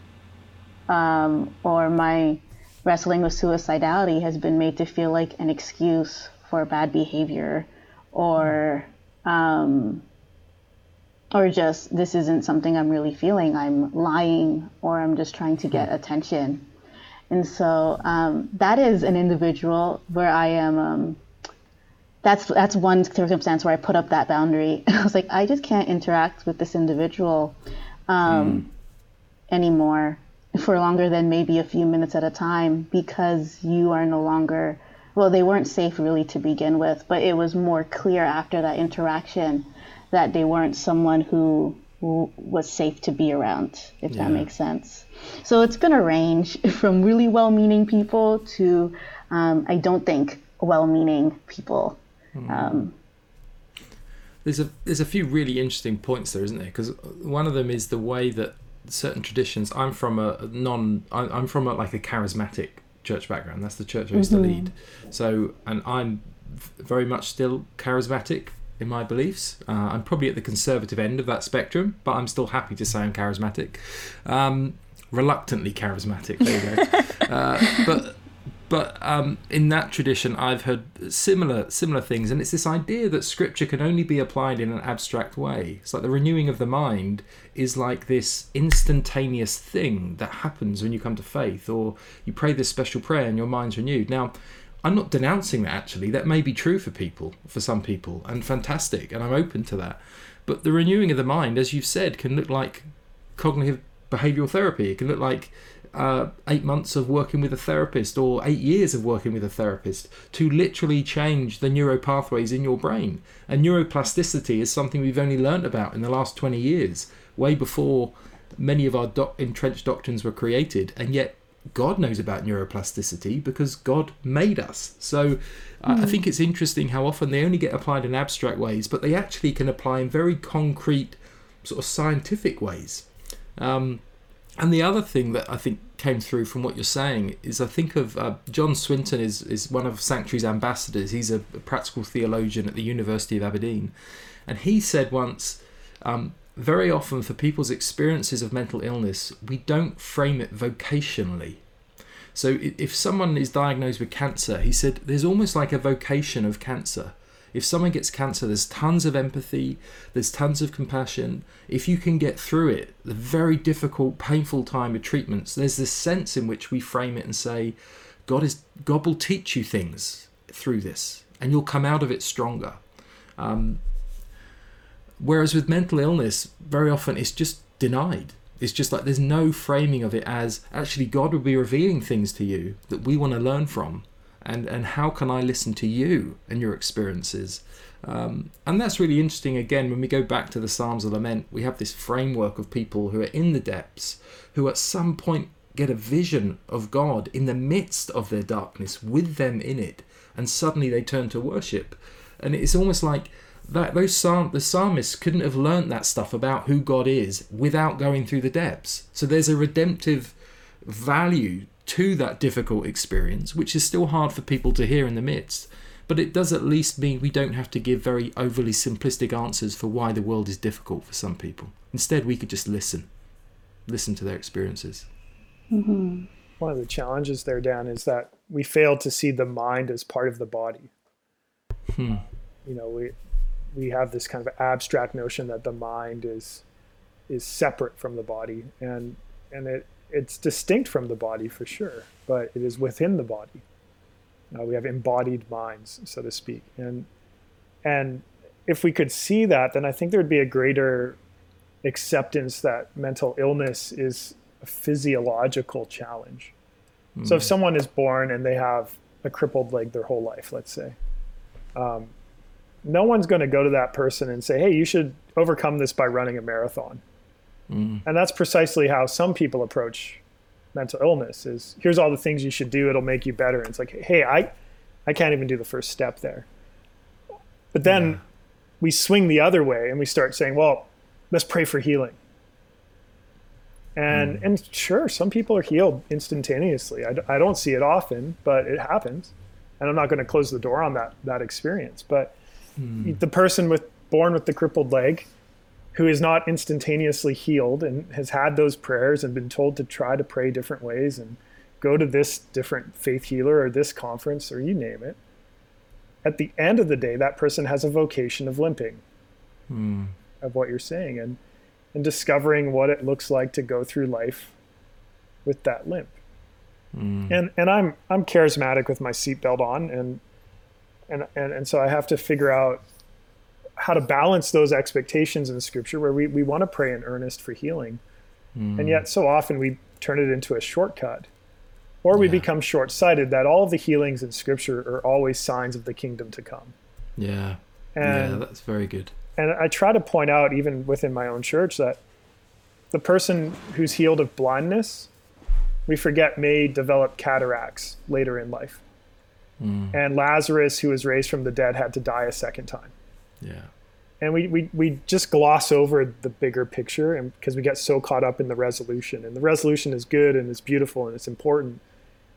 hmm. um, or my wrestling with suicidality has been made to feel like an excuse for bad behavior, or um, or just this isn't something I'm really feeling. I'm lying, or I'm just trying to get attention. And so um, that is an individual where I am, um, that's that's one circumstance where I put up that boundary. I was like, I just can't interact with this individual um, mm. anymore for longer than maybe a few minutes at a time, because you are no longer, well, they weren't safe really to begin with, but it was more clear after that interaction that they weren't someone who was safe to be around, if yeah. that makes sense. So it's been a range from really well-meaning people to um, I don't think well-meaning people. Mm. Um, there's a there's a few really interesting points there, isn't there? Because one of them is the way that certain traditions. I'm from a non. I'm from a, like a charismatic church background. That's the church I used mm-hmm. to lead. So and I'm very much still charismatic in my beliefs. Uh, I'm probably at the conservative end of that spectrum, but I'm still happy to say I'm charismatic. Um, reluctantly charismatic, there you go. Uh, but but um, in that tradition, I've heard similar similar things, and it's this idea that scripture can only be applied in an abstract way. It's like the renewing of the mind is like this instantaneous thing that happens when you come to faith, or you pray this special prayer and your mind's renewed. Now, I'm not denouncing that, actually. That may be true for people, for some people, and fantastic, and I'm open to that. But the renewing of the mind, as you've said, can look like cognitive behavioural therapy. It can look like uh, eight months of working with a therapist, or eight years of working with a therapist, to literally change the neuropathways in your brain. And neuroplasticity is something we've only learnt about in the last twenty years, way before many of our do- entrenched doctrines were created, and yet God knows about neuroplasticity because God made us. So uh, mm. I think it's interesting how often they only get applied in abstract ways, but they actually can apply in very concrete, sort of scientific ways. Um, and the other thing that I think came through from what you're saying is I think of uh, John Swinton is, is one of Sanctuary's ambassadors. He's a practical theologian at the University of Aberdeen. And he said once, um, very often for people's experiences of mental illness, we don't frame it vocationally. So if someone is diagnosed with cancer, he said, there's almost like a vocation of cancer. If someone gets cancer, there's tons of empathy, there's tons of compassion. If you can get through it, the very difficult, painful time of treatments, there's this sense in which we frame it and say, God is, God will teach you things through this, and you'll come out of it stronger. Um, whereas with mental illness, very often it's just denied. It's just like there's no framing of it as, actually, God will be revealing things to you that we want to learn from. And and how can I listen to you and your experiences? Um, and that's really interesting. Again, when we go back to the Psalms of Lament, we have this framework of people who are in the depths, who at some point get a vision of God in the midst of their darkness, with them in it. And suddenly they turn to worship. And it's almost like that those psalm, the psalmists couldn't have learned that stuff about who God is without going through the depths. So there's a redemptive value to that difficult experience, which is still hard for people to hear in the midst, but it does at least mean we don't have to give very overly simplistic answers for why the world is difficult for some people. Instead, we could just listen, listen to their experiences. Mm-hmm. One of the challenges there, Dan, is that we fail to see the mind as part of the body. Hmm. You know, we we have this kind of abstract notion that the mind is is separate from the body, and and it. It's distinct from the body for sure, but it is within the body. Uh, we have embodied minds, so to speak. And and if we could see that, then I think there would be a greater acceptance that mental illness is a physiological challenge. Mm. So if someone is born and they have a crippled leg their whole life, let's say, um, no one's going to go to that person and say, hey, you should overcome this by running a marathon. Mm. And that's precisely how some people approach mental illness is, here's all the things you should do, it'll make you better. And it's like, hey, I I can't even do the first step there. But then yeah. we swing the other way and we start saying, well, let's pray for healing. And mm. and sure, some people are healed instantaneously. I, I don't see it often, but it happens. And I'm not going to close the door on that, that experience. But mm. the person with born with the crippled leg who is not instantaneously healed and has had those prayers and been told to try to pray different ways and go to this different faith healer or this conference or you name it, at the end of the day, that person has a vocation of limping, mm. of what you're saying, and, and discovering what it looks like to go through life with that limp. Mm. And and I'm I'm charismatic with my seatbelt on, and and and and so I have to figure out how to balance those expectations in scripture where we, we want to pray in earnest for healing. Mm. And yet so often we turn it into a shortcut, or we yeah. become short-sighted that all of the healings in scripture are always signs of the kingdom to come. Yeah. And, yeah, that's very good. And I try to point out even within my own church that the person who's healed of blindness, we forget may develop cataracts later in life. Mm. And Lazarus, who was raised from the dead, had to die a second time. Yeah. And we, we, we just gloss over the bigger picture, and because we get so caught up in the resolution, and the resolution is good and it's beautiful and it's important.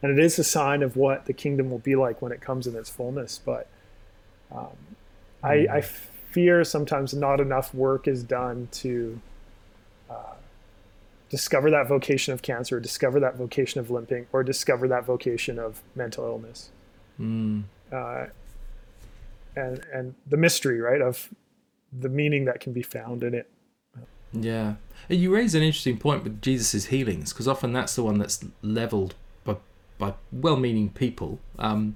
And it is a sign of what the kingdom will be like when it comes in its fullness. But um, mm. I, I fear sometimes not enough work is done to uh, discover that vocation of cancer, or discover that vocation of limping, or discover that vocation of mental illness. Mm. Uh, And, and the mystery, right, of the meaning that can be found in it. Yeah. You raise an interesting point with Jesus's healings, because often that's the one that's leveled by, by well-meaning people. Um,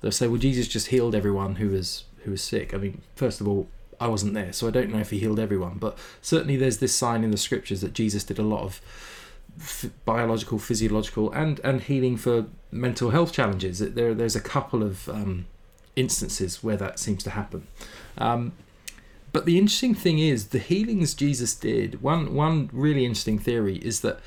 they'll say, well, Jesus just healed everyone who was, who was sick. I mean, first of all, I wasn't there, so I don't know if he healed everyone. But certainly there's this sign in the scriptures that Jesus did a lot of f- biological, physiological, and, and healing for mental health challenges. There, There's a couple of... Um, instances where that seems to happen, um, but the interesting thing is the healings Jesus did. One one really interesting theory is that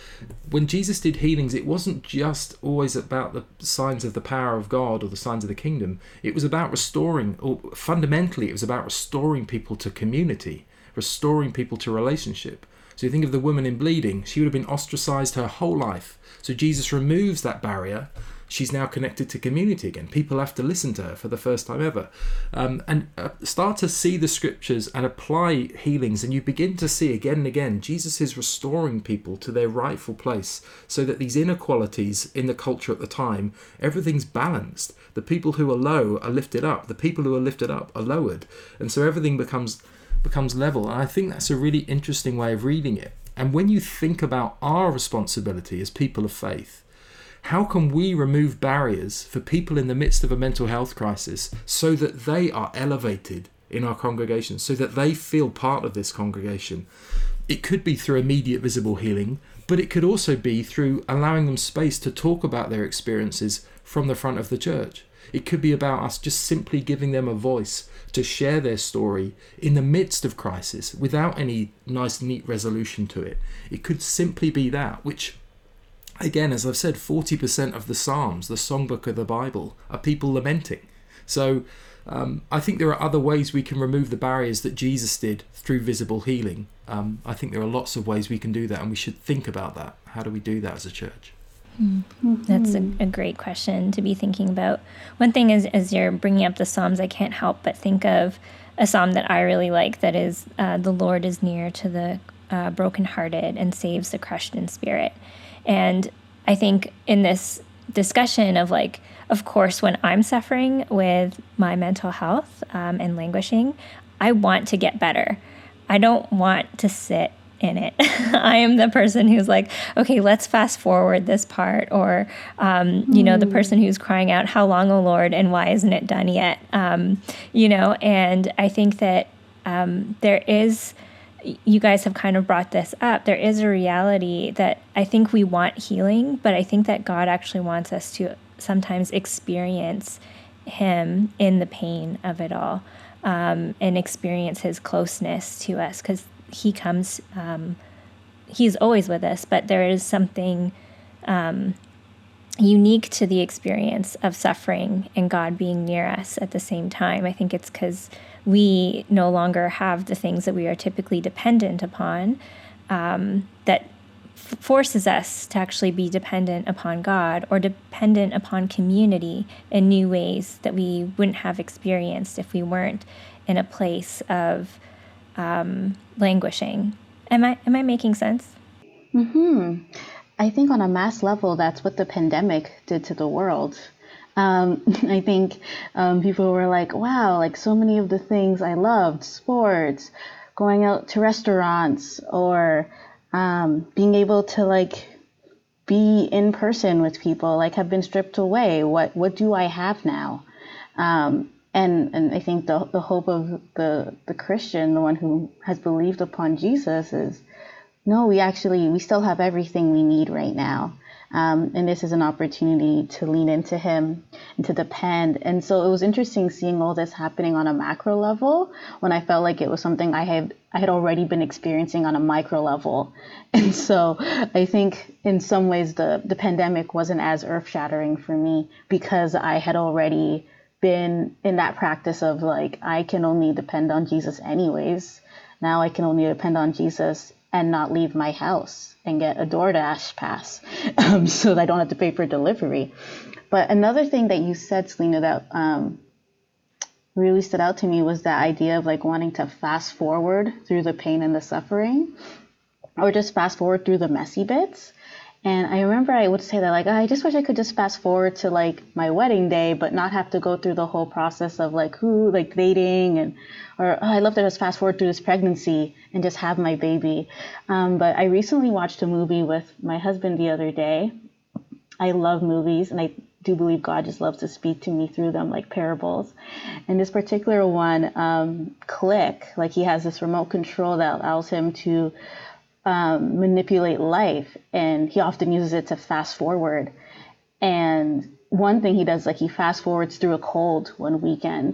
when Jesus did healings, it wasn't just always about the signs of the power of God or the signs of the kingdom. It was about restoring, or fundamentally, it was about restoring people to community, restoring people to relationship. So you think of the woman in bleeding; she would have been ostracized her whole life. So Jesus removes that barrier. she's now connected to community again. People have to listen to her for the first time ever. Um, and uh, start to see the scriptures and apply healings, and you begin to see again and again, Jesus is restoring people to their rightful place so that these inequalities in the culture at the time, everything's balanced. The people who are low are lifted up. The people who are lifted up are lowered. And so everything becomes becomes level. And I think that's a really interesting way of reading it. And when you think about our responsibility as people of faith, how can we remove barriers for people in the midst of a mental health crisis so that they are elevated in our congregation, so that they feel part of this congregation? It could be through immediate visible healing, but it could also be through allowing them space to talk about their experiences from the front of the church. It could be about us just simply giving them a voice to share their story in the midst of crisis without any nice, neat resolution to it. It could simply be that, which, again, as I've said, forty percent of the Psalms, the songbook of the Bible, are people lamenting. So um, I think there are other ways we can remove the barriers that Jesus did through visible healing. Um, I think there are lots of ways we can do that, and we should think about that. How do we do that as a church? Mm-hmm. That's a, a great question to be thinking about. One thing is, as you're bringing up the Psalms, I can't help but think of a Psalm that I really like that is, uh, the Lord is near to the uh, brokenhearted and saves the crushed in spirit. And I think in this discussion of, like, of course, when I'm suffering with my mental health um, and languishing, I want to get better. I don't want to sit in it. I am the person who's like, okay, let's fast forward this part, or, um, you know, the person who's crying out, how long, O Lord, and why isn't it done yet? Um, you know, and I think that um, there is, you guys have kind of brought this up, there is a reality that I think we want healing, but I think that God actually wants us to sometimes experience him in the pain of it all, um, and experience his closeness to us, because he comes, um, he's always with us, but there is something um, unique to the experience of suffering and God being near us at the same time. I think it's because we no longer have the things that we are typically dependent upon, um, that f- forces us to actually be dependent upon God or dependent upon community in new ways that we wouldn't have experienced if we weren't in a place of Um, languishing. Am I am I making sense? Mm-hmm. I think on a mass level, that's what the pandemic did to the world. Um, I think um, people were like, wow, like so many of the things I loved, sports, going out to restaurants, or um, being able to like be in person with people, like have been stripped away. What what do I have now? Um, And and I think the the hope of the, the Christian, the one who has believed upon Jesus, is, no, we actually, we still have everything we need right now. Um, and this is an opportunity to lean into him and to depend. And so it was interesting seeing all this happening on a macro level when I felt like it was something I had, I had already been experiencing on a micro level. And so I think in some ways the, the pandemic wasn't as earth-shattering for me because I had already been in that practice of like, I can only depend on Jesus anyways. Now I can only depend on Jesus and not leave my house and get a DoorDash pass um, so that I don't have to pay for delivery. But another thing that you said, Selena, that um, really stood out to me was that idea of like wanting to fast forward through the pain and the suffering, or just fast forward through the messy bits. And I remember I would say that, like, oh, I just wish I could just fast forward to, like, my wedding day, but not have to go through the whole process of, like, who, like, dating, and, or, oh, I'd love to just fast forward through this pregnancy and just have my baby. Um, but I recently watched a movie with my husband the other day. I love movies, and I do believe God just loves to speak to me through them, like parables. And this particular one, um, Click, like, he has this remote control that allows him to Um, manipulate life, and he often uses it to fast forward. And one thing he does, like, he fast forwards through a cold one weekend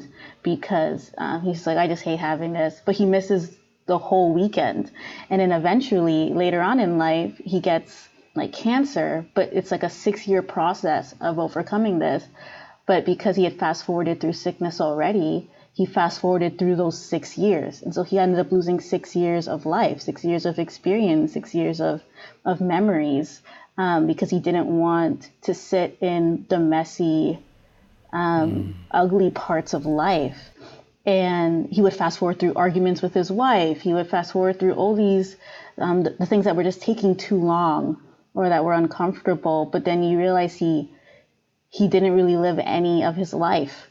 because um, he's like, I just hate having this, but he misses the whole weekend. And then eventually later on in life he gets like cancer, but it's like a six year process of overcoming this. But because he had fast forwarded through sickness already, he fast forwarded through those six years. And so he ended up losing six years of life, six years of experience, six years of, of memories, um, because he didn't want to sit in the messy, um, mm. ugly parts of life. And he would fast forward through arguments with his wife. He would fast forward through all these, um, the, the things that were just taking too long or that were uncomfortable. But then you realize he, he didn't really live any of his life.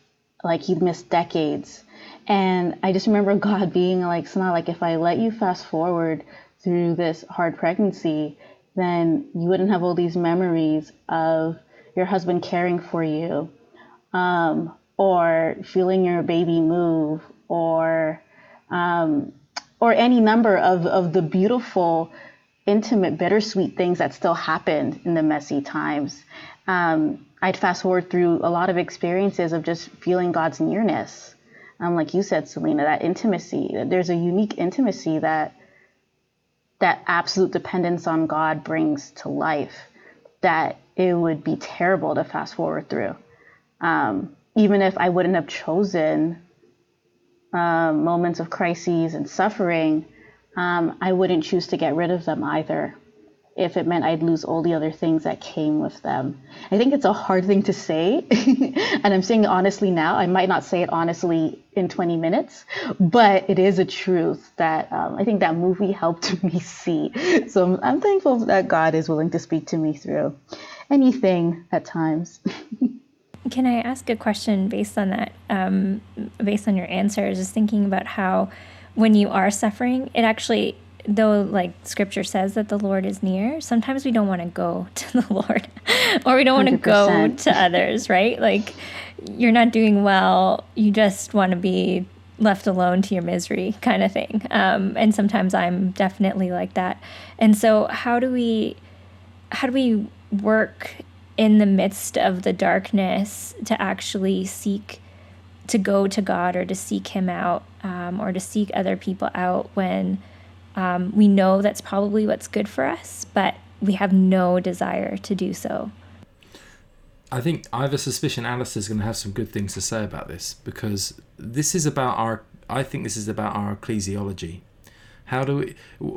Like, he missed decades. And I just remember God being like, Sanaa, like, if I let you fast forward through this hard pregnancy, then you wouldn't have all these memories of your husband caring for you, um, or feeling your baby move, or um, or any number of, of the beautiful, intimate, bittersweet things that still happened in the messy times. Um, I'd fast forward through a lot of experiences of just feeling God's nearness. Um, like you said, Selena, that intimacy, there's a unique intimacy that that absolute dependence on God brings to life, that it would be terrible to fast forward through. Um, even if I wouldn't have chosen uh, moments of crises and suffering, um, I wouldn't choose to get rid of them either, if it meant I'd lose all the other things that came with them. I think it's a hard thing to say, and I'm saying it honestly now. I might not say it honestly in twenty minutes, but it is a truth that um, I think that movie helped me see. So I'm, I'm thankful that God is willing to speak to me through anything at times. Can I ask a question based on that, um, based on your answer? I was just thinking about how when you are suffering, it actually... though, like scripture says that the Lord is near, sometimes we don't want to go to the Lord or we don't want to go to others, right? Like, you're not doing well. You just want to be left alone to your misery kind of thing. Um, and sometimes I'm definitely like that. And so how do we, how do we work in the midst of the darkness to actually seek, to go to God or to seek him out, um, or to seek other people out when Um, we know that's probably what's good for us, but we have no desire to do so? I think I have a suspicion Alistair's going to have some good things to say about this, because this is about our, I think this is about our ecclesiology. How do we,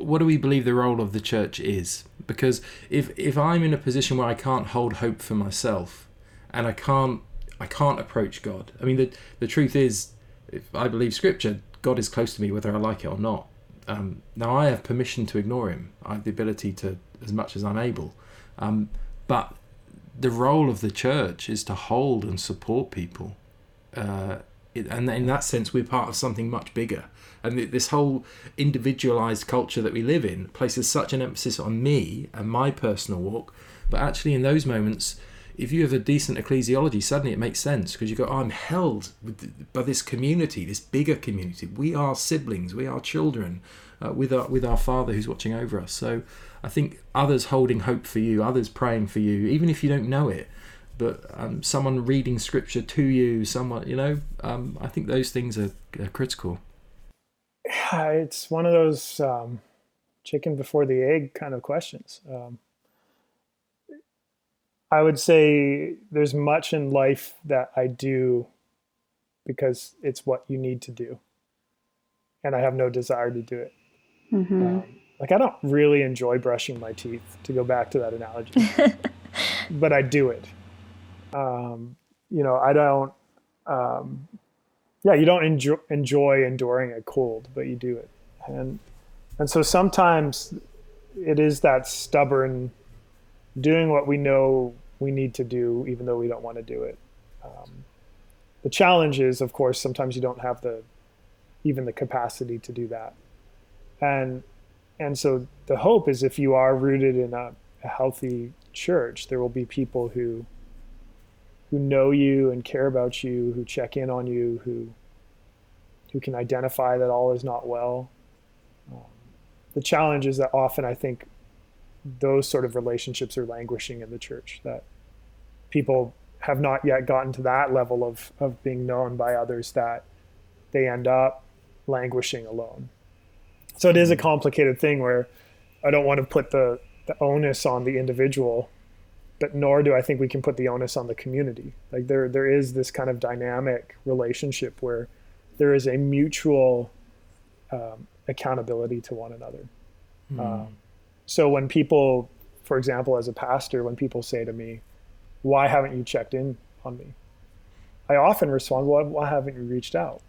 what do we believe the role of the church is? Because if if I'm in a position where I can't hold hope for myself and I can't, I can't approach God. I mean, the, the truth is, if I believe scripture, God is close to me whether I like it or not. Um, now I have permission to ignore him. I have the ability to, as much as I'm able. Um, but the role of the church is to hold and support people. Uh, it, and in that sense, we're part of something much bigger. And th- this whole individualized culture that we live in places such an emphasis on me and my personal walk. But actually in those moments, if you have a decent ecclesiology, suddenly it makes sense, because you go, oh, I'm held by this community, this bigger community. We are siblings, we are children uh, with our with our Father who's watching over us. So I think others holding hope for you, others praying for you, even if you don't know it, but um, someone reading scripture to you, someone, you know, um, I think those things are, are critical. Yeah, it's one of those um, chicken before the egg kind of questions. Um, I would say there's much in life that I do because it's what you need to do, and I have no desire to do it. Mm-hmm. Um, like, I don't really enjoy brushing my teeth, to go back to that analogy, but I do it. Um, you know, I don't, um, yeah, you don't enjoy, enjoy enduring a cold, but you do it. And, and so sometimes it is that stubborn doing what we know we need to do, even though we don't want to do it. Um, the challenge is, of course, sometimes you don't have the, even the capacity to do that. And, and so the hope is, if you are rooted in a, a healthy church, there will be people who, who know you and care about you, who check in on you, who, who can identify that all is not well. Um, the challenge is that often, I think, those sort of relationships are languishing in the church, that people have not yet gotten to that level of, of being known by others, that they end up languishing alone. So it is a complicated thing where I don't want to put the, the onus on the individual, but nor do I think we can put the onus on the community. Like, there, there is this kind of dynamic relationship where there is a mutual um, accountability to one another. Mm. Um, so when people, for example, as a pastor, when people say to me, why haven't you checked in on me? I often respond, well, why haven't you reached out?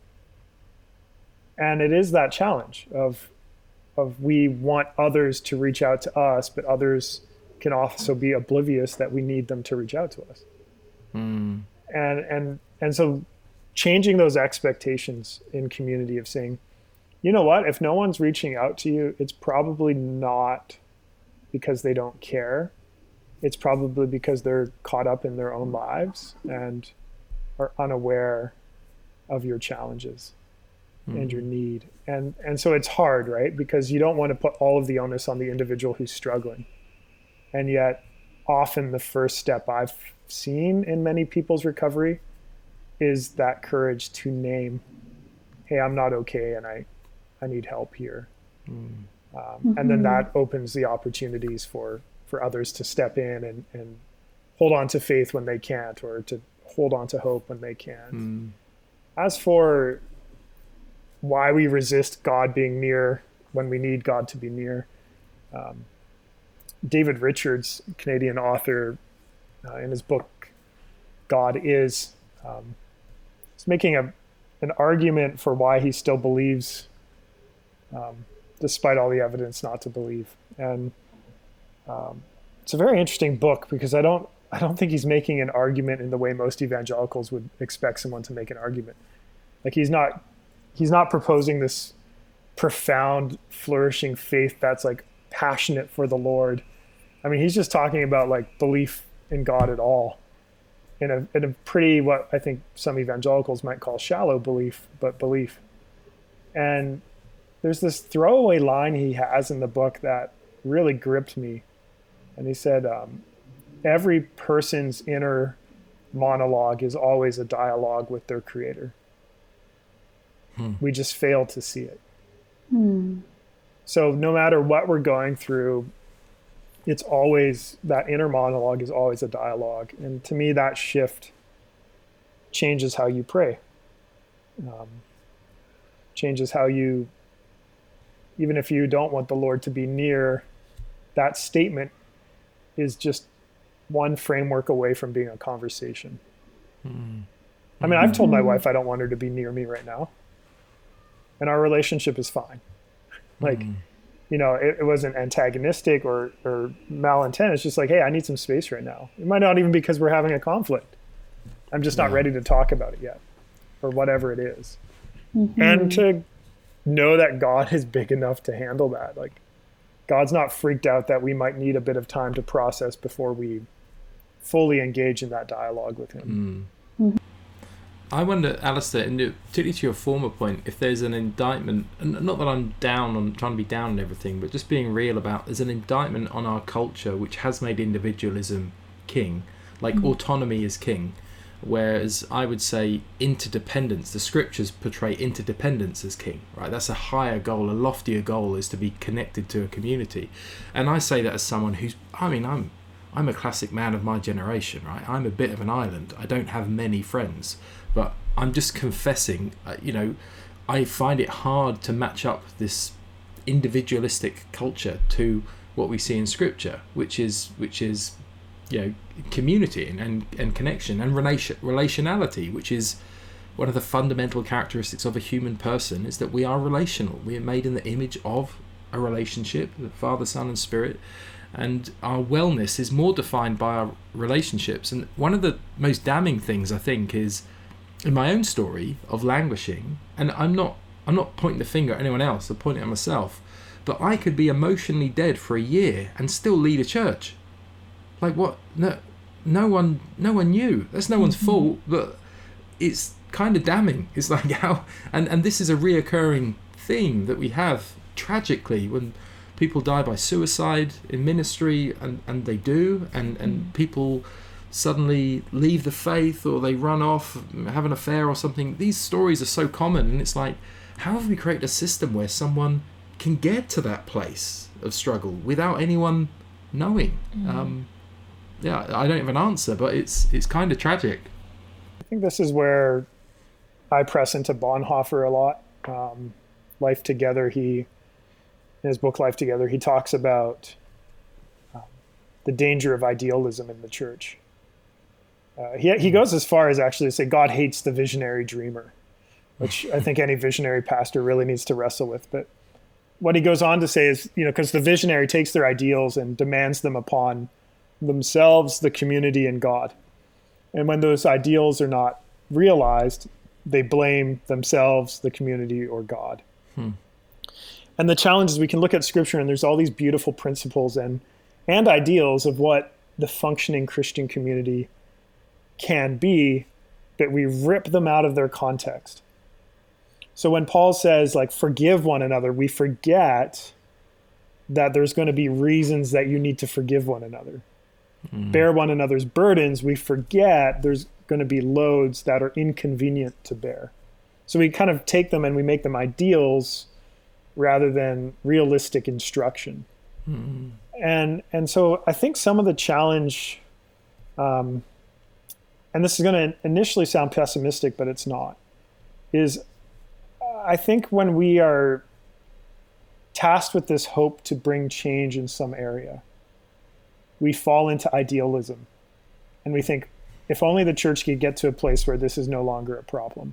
And it is that challenge of, of we want others to reach out to us, but others can also be oblivious that we need them to reach out to us. Mm. And, and, and so changing those expectations in community of saying, you know what, if no one's reaching out to you, it's probably not because they don't care. It's probably because they're caught up in their own lives and are unaware of your challenges mm. and your need. And and so it's hard, right? Because you don't want to put all of the onus on the individual who's struggling. And yet often the first step I've seen in many people's recovery is that courage to name, hey, I'm not okay and I, I need help here. Mm. Um, mm-hmm. And then that opens the opportunities for, for others to step in and, and hold on to faith when they can't, or to hold on to hope when they can't. Mm. As for why we resist God being near when we need God to be near, um, David Richards, Canadian author, uh, in his book, God Is, um, he's making a, an argument for why he still believes um, despite all the evidence not to believe. And um, it's a very interesting book because I don't I don't think he's making an argument in the way most evangelicals would expect someone to make an argument. Like he's not he's not proposing this profound, flourishing faith that's like passionate for the Lord. I mean, he's just talking about like belief in God at all, in a in a pretty, what I think some evangelicals might call shallow belief, but belief. And there's this throwaway line he has in the book that really gripped me. And he said, um, every person's inner monologue is always a dialogue with their creator. Hmm. We just fail to see it. Hmm. So no matter what we're going through, it's always, that inner monologue is always a dialogue. And to me, that shift changes how you pray, um, changes how you, even if you don't want the Lord to be near, that statement is just one framework away from being a conversation. Mm-hmm. I mean, I've told my wife I don't want her to be near me right now, and our relationship is fine. Like, mm-hmm. you know, it, it wasn't antagonistic or, or malintent. It's just like, hey, I need some space right now. It might not even be because we're having a conflict. I'm just yeah. not ready to talk about it yet, or whatever it is. Mm-hmm. And to know that God is big enough to handle that. Like, God's not freaked out that we might need a bit of time to process before we fully engage in that dialogue with him. Mm. Mm-hmm. I wonder, Alistair, and particularly to your former point, if there's an indictment, and not that I'm down on trying to be down on everything, but just being real about, there's an indictment on our culture which has made individualism king, like mm. autonomy is king. Whereas I would say interdependence, the scriptures portray interdependence as king, right? That's a higher goal, a loftier goal, is to be connected to a community. And I say that as someone who's, I mean, I'm I'm a classic man of my generation, right? I'm a bit of an island. I don't have many friends, but I'm just confessing, uh, you know, I find it hard to match up this individualistic culture to what we see in scripture, which is, which is, you know, community and, and, and connection and relation, relationality, which is one of the fundamental characteristics of a human person, is that we are relational. We are made in the image of a relationship, the Father, Son, and Spirit, and our wellness is more defined by our relationships. And one of the most damning things, I think, is in my own story of languishing, and I'm not I'm not pointing the finger at anyone else, I'm pointing at myself, but I could be emotionally dead for a year and still lead a church. Like, what? No, no one, no one knew. That's no one's fault, but it's kind of damning. It's like how, and, and this is a reoccurring theme that we have tragically when people die by suicide in ministry, and, and they do, and, and people suddenly leave the faith or they run off, have an affair or something. These stories are so common, and it's like, how have we created a system where someone can get to that place of struggle without anyone knowing? Mm. Um, Yeah, I don't have an answer, but it's it's kind of tragic. I think this is where I press into Bonhoeffer a lot. Um, Life Together, he, in his book Life Together, he talks about uh, the danger of idealism in the church. Uh, he he goes as far as actually to say God hates the visionary dreamer, which I think any visionary pastor really needs to wrestle with. But what he goes on to say is, you know, because the visionary takes their ideals and demands them upon themselves, the community, and God. And when those ideals are not realized, they blame themselves, the community, or God. Hmm. And the challenge is we can look at Scripture and there's all these beautiful principles and and ideals of what the functioning Christian community can be, but we rip them out of their context. So when Paul says, like, forgive one another, we forget that there's going to be reasons that you need to forgive one another. Mm-hmm. Bear one another's burdens, we forget there's going to be loads that are inconvenient to bear. So we kind of take them and we make them ideals rather than realistic instruction. Mm-hmm. And and so I think some of the challenge, um, and this is going to initially sound pessimistic, but it's not, is I think when we are tasked with this hope to bring change in some area, we fall into idealism. And we think, if only the church could get to a place where this is no longer a problem.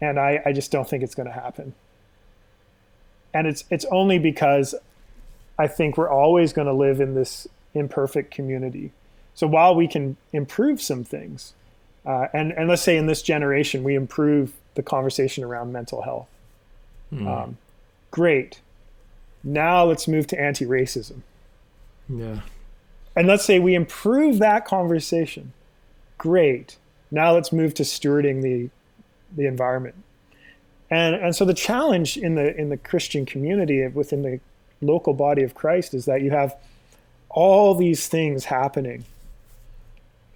And I, I just don't think it's going to happen. And it's it's only because I think we're always going to live in this imperfect community. So while we can improve some things, uh, and, and let's say in this generation, we improve the conversation around mental health. Mm. Um, great. Now let's move to anti-racism. Yeah. And let's say we improve that conversation. Great. Now let's move to stewarding the the environment. And and so the challenge in the in the Christian community, within the local body of Christ, is that you have all these things happening.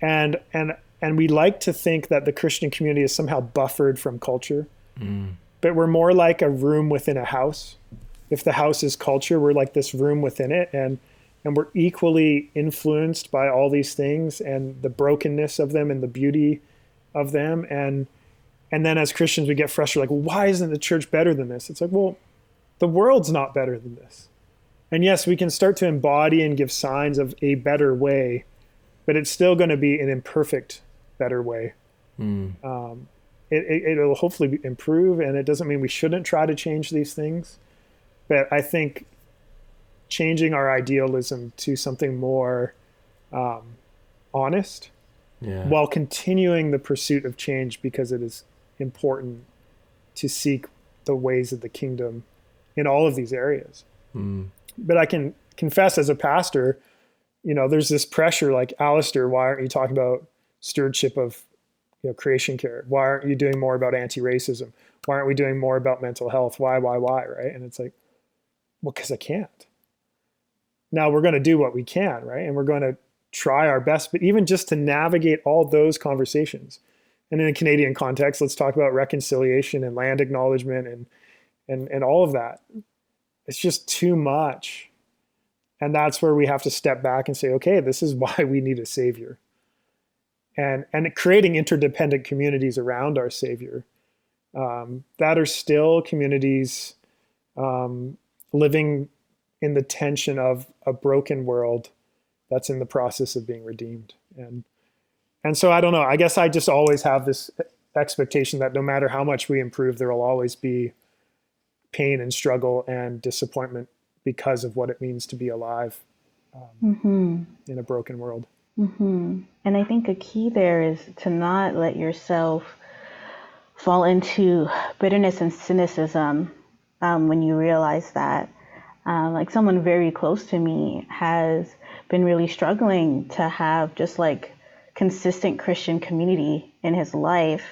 And and and we like to think that the Christian community is somehow buffered from culture. Mm. But we're more like a room within a house. If the house is culture, we're like this room within it. And And we're equally influenced by all these things and the brokenness of them and the beauty of them. And and then as Christians, we get frustrated, like, why isn't the church better than this? It's like, well, the world's not better than this. And yes, we can start to embody and give signs of a better way, but it's still going to be an imperfect better way. Mm. Um, it, it, it'll hopefully improve, and it doesn't mean we shouldn't try to change these things. But I think changing our idealism to something more um, honest, yeah, while continuing the pursuit of change, because it is important to seek the ways of the kingdom in all of these areas. Mm. But I can confess, as a pastor, you know, there's this pressure, like, Alistair, why aren't you talking about stewardship of, you know, creation care? Why aren't you doing more about anti-racism? Why aren't we doing more about mental health? Why, why, why, right? And it's like, well, because I can't. Now we're going to do what we can, right? And we're going to try our best, but even just to navigate all those conversations. And in a Canadian context, let's talk about reconciliation and land acknowledgement and and and all of that. It's just too much. And that's where we have to step back and say, okay, this is why we need a savior. And and creating interdependent communities around our savior, um, that are still communities um, living in the tension of a broken world that's in the process of being redeemed. And and so I don't know, I guess I just always have this expectation that no matter how much we improve, there will always be pain and struggle and disappointment because of what it means to be alive um, mm-hmm. in a broken world. Mm-hmm. And I think a key there is to not let yourself fall into bitterness and cynicism um, when you realize that. Uh, like someone very close to me has been really struggling to have just like consistent Christian community in his life.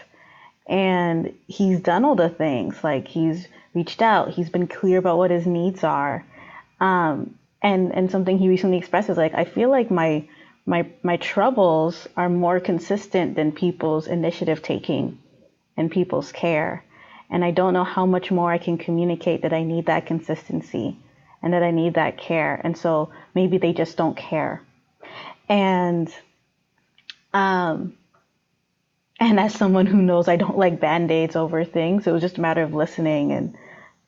And he's done all the things, like he's reached out, he's been clear about what his needs are. Um, and, and something he recently expressed is like, I feel like my, my, my troubles are more consistent than people's initiative taking and people's care. And I don't know how much more I can communicate that I need that consistency and that I need that care. And so maybe they just don't care. And um, And as someone who knows I don't like band-aids over things, it was just a matter of listening and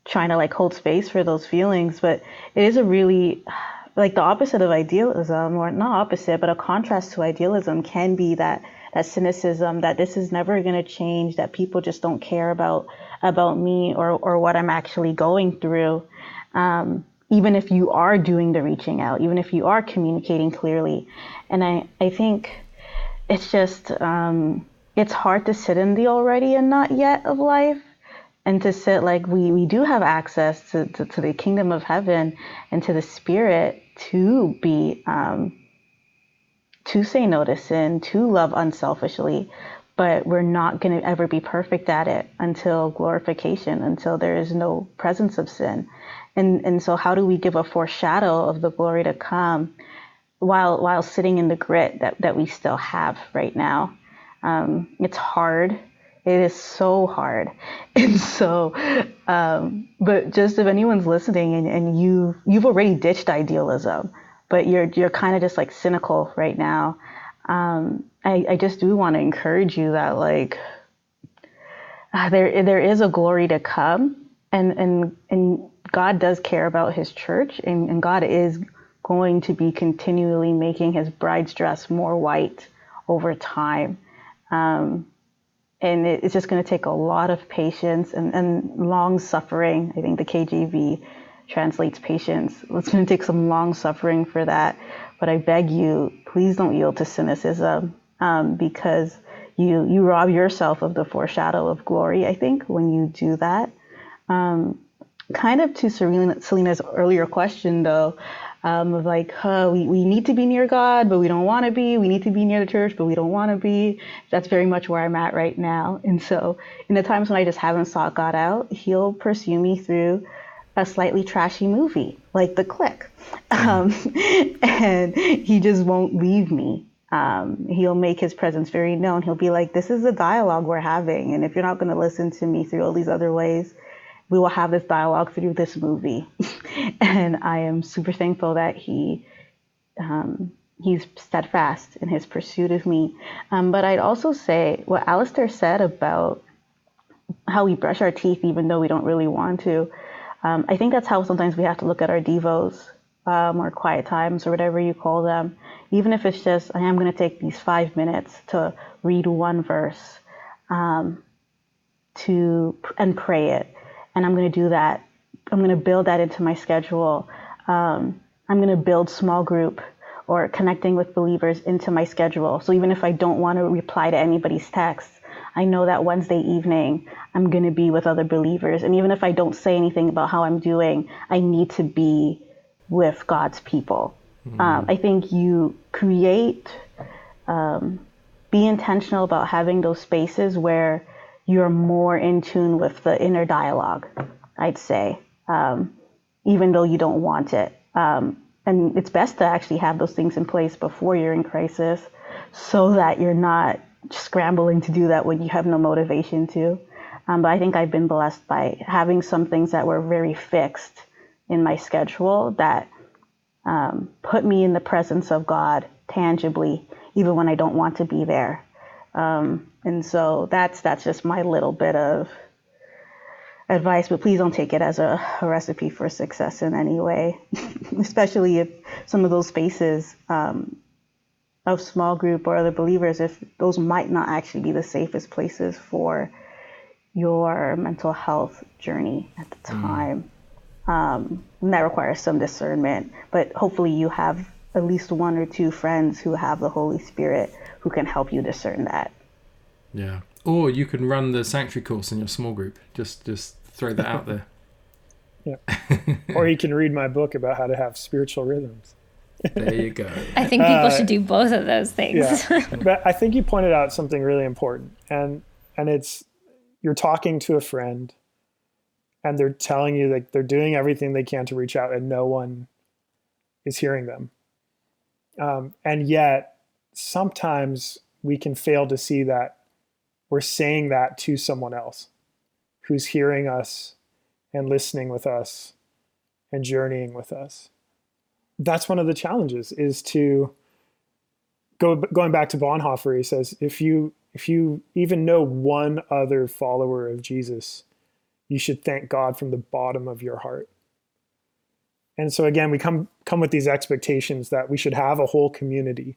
trying to like hold space for those feelings. But it is a really, like the opposite of idealism, or not opposite, but a contrast to idealism can be that that cynicism that this is never going to change, that people just don't care about about me or, or what I'm actually going through. Um, even if you are doing the reaching out, even if you are communicating clearly. And I, I think it's just, um, it's hard to sit in the already and not yet of life, and to sit like we, we do have access to, to, to the kingdom of heaven and to the spirit to be, um, to say no to sin, to love unselfishly, but we're not going to ever be perfect at it until glorification, until there is no presence of sin. And and so how do we give a foreshadow of the glory to come while while sitting in the grit that, that we still have right now? Um, it's hard. It is so hard. And so, um, but just if anyone's listening and, and you, you've already ditched idealism, but you're you're kind of just like cynical right now, um, I, I just do want to encourage you that like there there is a glory to come, and and, and God does care about his church, and, and God is going to be continually making his bride's dress more white over time. Um, and it, it's just going to take a lot of patience and, and long suffering. I think the K J V translates patience. It's going to take some long suffering for that. But I beg you, please don't yield to cynicism, um, because you, you rob yourself of the foreshadow of glory, I think, when you do that. Um, kind of to Serena, Selena's earlier question, though, um, of like, huh, we, we need to be near God, but we don't want to be. We need to be near the church, but we don't want to be. That's very much where I'm at right now. And so in the times when I just haven't sought God out, he'll pursue me through a slightly trashy movie like The Click, um, and he just won't leave me. Um, he'll make his presence very known. He'll be like, this is the dialogue we're having, and if you're not going to listen to me through all these other ways, we will have this dialogue through this movie. And I am super thankful that he um, he's steadfast in his pursuit of me. Um, but I'd also say what Alistair said about how we brush our teeth even though we don't really want to. Um, I think that's how sometimes we have to look at our devos, um, or quiet times, or whatever you call them. Even if it's just, I am going to take these five minutes to read one verse, um, to and pray it. And I'm going to do that. I'm going to build that into my schedule. Um, I'm going to build small group or connecting with believers into my schedule. So even if I don't want to reply to anybody's text, I know that Wednesday evening I'm going to be with other believers. And even if I don't say anything about how I'm doing, I need to be with God's people. Mm-hmm. Um, I think you create, um, be intentional about having those spaces where you're more in tune with the inner dialogue, I'd say, um, even though you don't want it. Um, and it's best to actually have those things in place before you're in crisis so that you're not scrambling to do that when you have no motivation to. Um, but I think I've been blessed by having some things that were very fixed in my schedule that um, put me in the presence of God tangibly, even when I don't want to be there. Um, and so that's that's just my little bit of advice, but please don't take it as a, a recipe for success in any way, especially if some of those spaces um, of small group or other believers, if those might not actually be the safest places for your mental health journey at the time. Mm. Um, and that requires some discernment, but hopefully you have at least one or two friends who have the Holy Spirit who can help you discern that. Yeah. Or you can run the sanctuary course in your small group. Just, just throw that out there. Yeah. Or you can read my book about how to have spiritual rhythms. There you go. I think people uh, should do both of those things. Yeah. But I think you pointed out something really important, and and it's you're talking to a friend, and they're telling you that they're doing everything they can to reach out, and no one is hearing them. Um, and yet, sometimes we can fail to see that we're saying that to someone else, who's hearing us, and listening with us, and journeying with us. That's one of the challenges, is to go, going back to Bonhoeffer, he says, if you if you even know one other follower of Jesus, you should thank God from the bottom of your heart. And so again, we come come with these expectations that we should have a whole community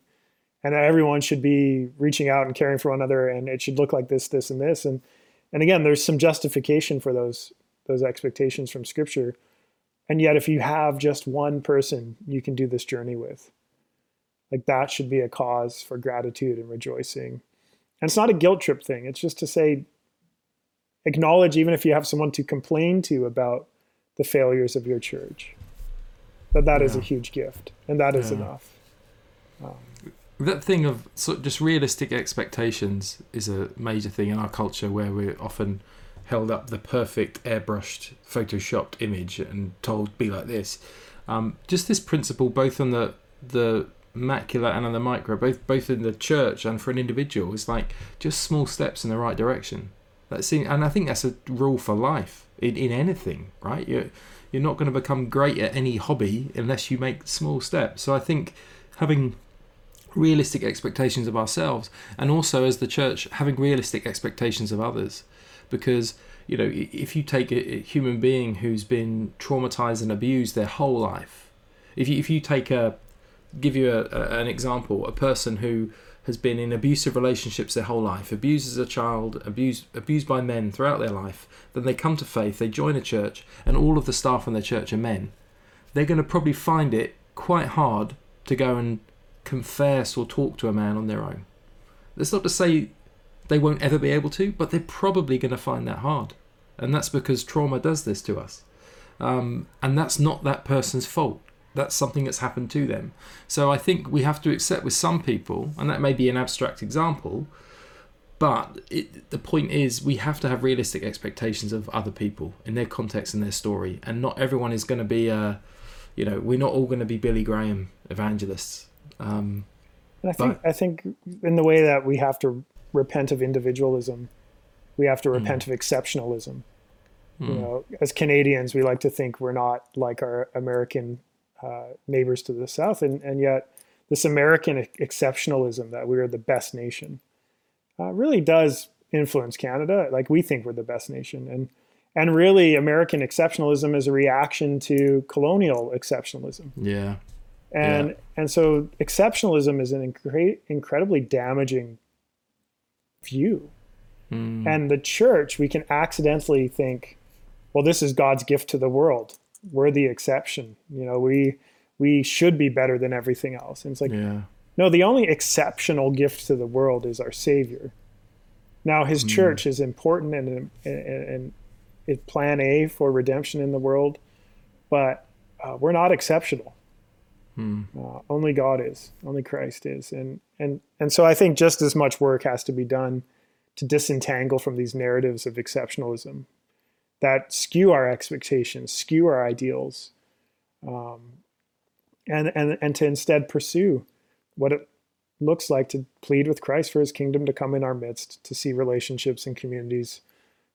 and that everyone should be reaching out and caring for one another, and it should look like this, this, and this. And and again, there's some justification for those those expectations from Scripture. And yet, if you have just one person you can do this journey with, like, that should be a cause for gratitude and rejoicing. And it's not a guilt trip thing. It's just to say, acknowledge, even if you have someone to complain to about the failures of your church, that that yeah. is a huge gift, and that yeah. is enough. Um, that thing of sort of just realistic expectations is a major thing in our culture, where we're often held up the perfect airbrushed, photoshopped image and told, be like this. Um, just this principle, both on the the macula and on the micro, both both in the church and for an individual, is like just small steps in the right direction. That seems, and I think that's a rule for life in, in anything, right? You're, you're not going to become great at any hobby unless you make small steps. So I think having realistic expectations of ourselves, and also as the church, having realistic expectations of others. Because, you know, if you take a human being who's been traumatized and abused their whole life, if you, if you take a, give you a, a, an example, a person who has been in abusive relationships their whole life, abused as a child, abused abused by men throughout their life, then they come to faith, they join a church, and all of the staff in their church are men. They're going to probably find it quite hard to go and confess or talk to a man on their own. That's not to say they won't ever be able to, but they're probably going to find that hard. And that's because trauma does this to us. Um, and that's not that person's fault. That's something that's happened to them. So I think we have to accept with some people, and that may be an abstract example, but it, the point is we have to have realistic expectations of other people in their context and their story. And not everyone is going to be, a, you know, we're not all going to be Billy Graham evangelists. Um, and I think, but, I think in the way that we have to repent of individualism, we have to repent mm. of exceptionalism. Mm. You know, as Canadians, we like to think we're not like our American uh, neighbors to the south, and, and yet this American exceptionalism that we're the best nation uh, really does influence Canada. Like, we think we're the best nation, and and really American exceptionalism is a reaction to colonial exceptionalism. Yeah, and yeah. and so exceptionalism is an incre- incredibly damaging view. Mm. And the church, we can accidentally think, well, this is God's gift to the world. We're the exception. You know, we we should be better than everything else. And it's like, yeah. no, the only exceptional gift to the world is our Savior. Now, his mm. church is important, and and it's plan A for redemption in the world, but uh, we're not exceptional. Mm. Uh, only God is. Only Christ is. And And and so I think just as much work has to be done to disentangle from these narratives of exceptionalism that skew our expectations, skew our ideals, um, and, and, and to instead pursue what it looks like to plead with Christ for his kingdom to come in our midst, to see relationships and communities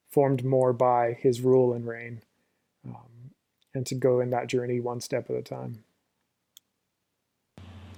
formed more by his rule and reign, um, and to go in that journey one step at a time.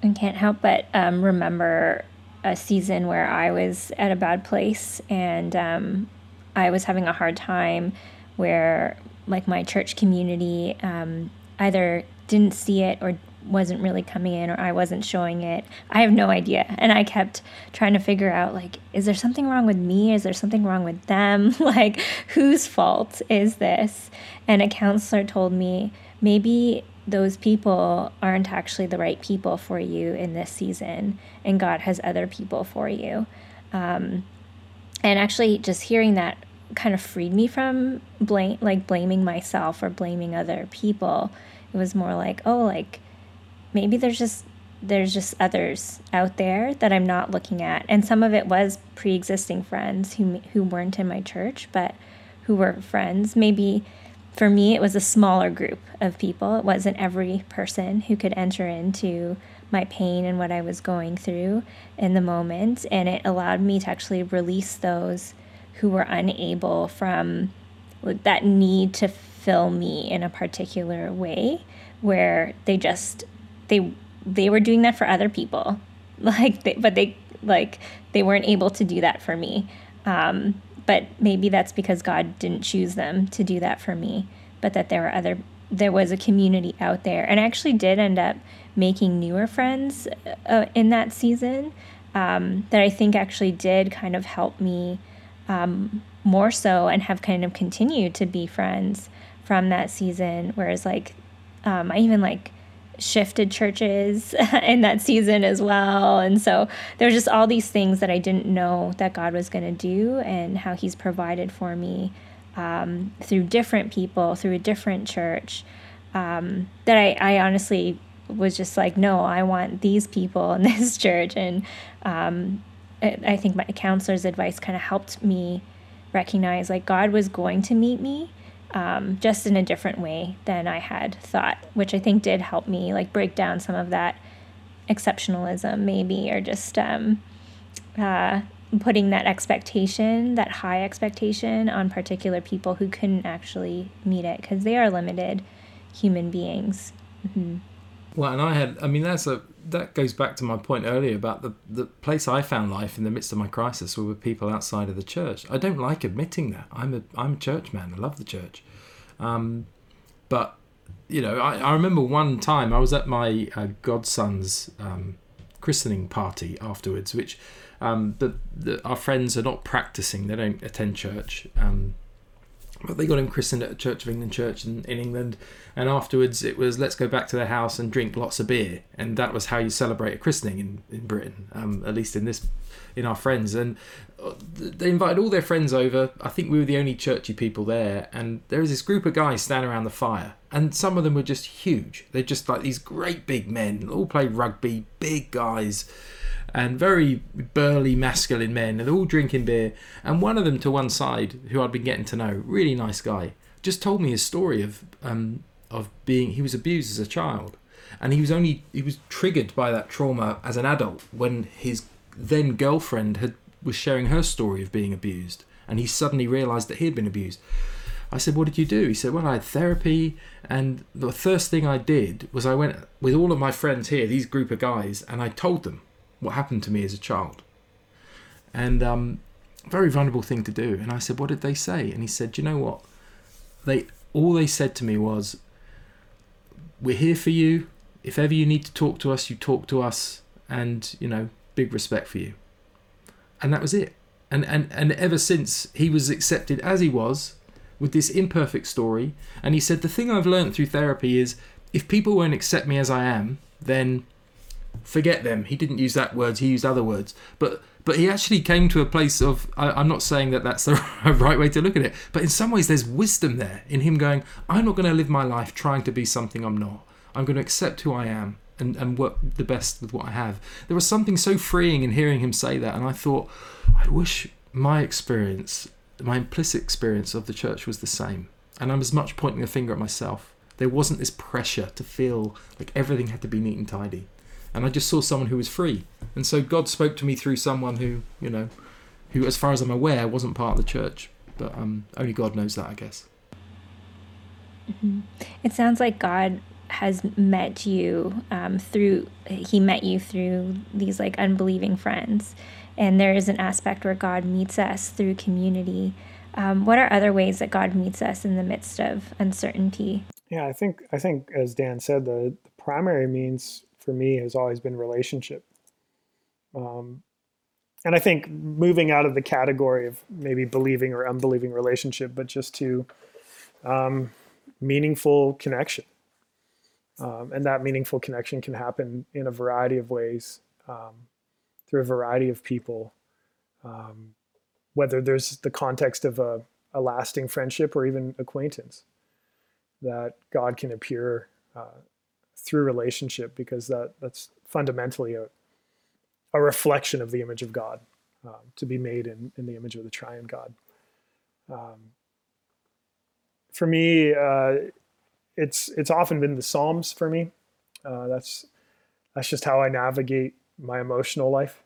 I can't help but um, remember a season where I was at a bad place, and um, I was having a hard time where, like, my church community um, either didn't see it or wasn't really coming in, or I wasn't showing it. I have no idea. And I kept trying to figure out, like, is there something wrong with me? Is there something wrong with them? Like, whose fault is this? And a counselor told me, maybe those people aren't actually the right people for you in this season, and God has other people for you. Um, and actually just hearing that kind of freed me from blame, like blaming myself or blaming other people. It was more like, oh, like maybe there's just, there's just others out there that I'm not looking at. And some of it was pre-existing friends who, who weren't in my church, but who were friends. Maybe for me, it was a smaller group of people. It wasn't every person who could enter into my pain and what I was going through in the moment. And it allowed me to actually release those who were unable from that need to fill me in a particular way, where they just, they, they were doing that for other people. like, they, but they, like, they weren't able to do that for me. Um, but maybe that's because God didn't choose them to do that for me, but that there were other, there was a community out there. And I actually did end up making newer friends uh, in that season, um, that I think actually did kind of help me, um, more so, and have kind of continued to be friends from that season. Whereas like, um, I even like shifted churches in that season as well. And so there's just all these things that I didn't know that God was going to do, and how he's provided for me, um, through different people, through a different church, um, that I, I honestly was just like, no, I want these people in this church. And, um, I, I think my counselor's advice kind of helped me recognize like God was going to meet me, um, just in a different way than I had thought, which I think did help me like break down some of that exceptionalism maybe, or just, um, uh, putting that expectation, that high expectation on particular people who couldn't actually meet it, because they are limited human beings. Mm-hmm. Well, and I had, I mean, that's a, that goes back to my point earlier about the, the place I found life in the midst of my crisis were with people outside of the church. I don't like admitting that. I'm a, I'm a church man. I love the church. Um, but, you know, I, I remember one time I was at my uh, godson's um, christening party afterwards, which um, the, the, our friends are not practicing. They don't attend church. Um But they got him christened at a Church of England church in, in England. And afterwards it was, let's go back to their house and drink lots of beer. And that was how you celebrate a christening in, in Britain, um, at least in this, in our friends. And they invited all their friends over. I think we were the only churchy people there. And there was this group of guys standing around the fire. And some of them were just huge. They're just like these great big men, all play rugby, big guys, and very burly, masculine men, and they're all drinking beer. And one of them to one side, who I'd been getting to know, really nice guy, just told me his story of um, of being, he was abused as a child. And he was only, he was triggered by that trauma as an adult when his then girlfriend had was sharing her story of being abused. And he suddenly realized that he had been abused. I said, what did you do? He said, well, I had therapy. And the first thing I did was I went with all of my friends here, these group of guys, and I told them what happened to me as a child. And um very vulnerable thing to do. And I said, what did they say? And he said, you know what, they all they said to me was, we're here for you. If ever you need to talk to us, you talk to us. And, you know, big respect for you. And that was it. And and and ever since, he was accepted as he was, with this imperfect story. And he said, the thing I've learned through therapy is, if people won't accept me as I am, then forget them. He didn't use that word, he used other words. But but he actually came to a place of, I, I'm not saying that that's the right way to look at it, but in some ways there's wisdom there in him going, I'm not going to live my life trying to be something I'm not. I'm going to accept who I am and, and work the best with what I have. There was something so freeing in hearing him say that, and I thought, I wish my experience, my implicit experience of the church was the same. And I'm as much pointing a finger at myself. There wasn't this pressure to feel like everything had to be neat and tidy. And I just saw someone who was free. And so God spoke to me through someone who, you know, who, as far as I'm aware, wasn't part of the church. But um, only God knows that, I guess. Mm-hmm. It sounds like God has met you um, through, he met you through these like unbelieving friends. And there is an aspect where God meets us through community. Um, what are other ways that God meets us in the midst of uncertainty? Yeah, I think, I think as Dan said, the, the primary means for me has always been relationship. Um, and I think moving out of the category of maybe believing or unbelieving relationship, but just to um, meaningful connection. Um, and that meaningful connection can happen in a variety of ways, um, through a variety of people, um, whether there's the context of a, a lasting friendship or even acquaintance, that God can appear uh, through relationship, because that that's fundamentally a a reflection of the image of God, um, to be made in, in the image of the triune God. Um, for me, uh, it's it's often been the Psalms for me. Uh, that's that's just how I navigate my emotional life.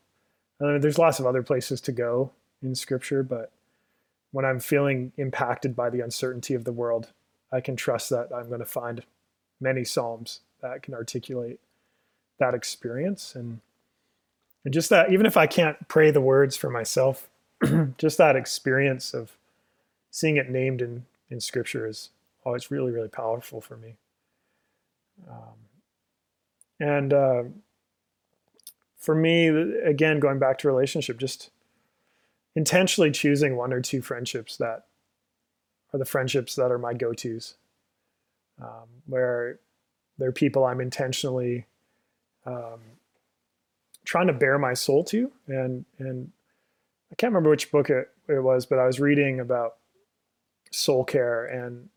Uh, there's lots of other places to go in Scripture, but when I'm feeling impacted by the uncertainty of the world, I can trust that I'm going to find many Psalms that can articulate that experience. And But just that, even if I can't pray the words for myself, just that experience of seeing it named in, in Scripture is always really, really powerful for me. Um, and uh, for me, again, going back to relationship, just intentionally choosing one or two friendships that are the friendships that are my go-tos, um, where they're people I'm intentionally um, trying to bare my soul to. And and I can't remember which book it, it was, but I was reading about soul care, and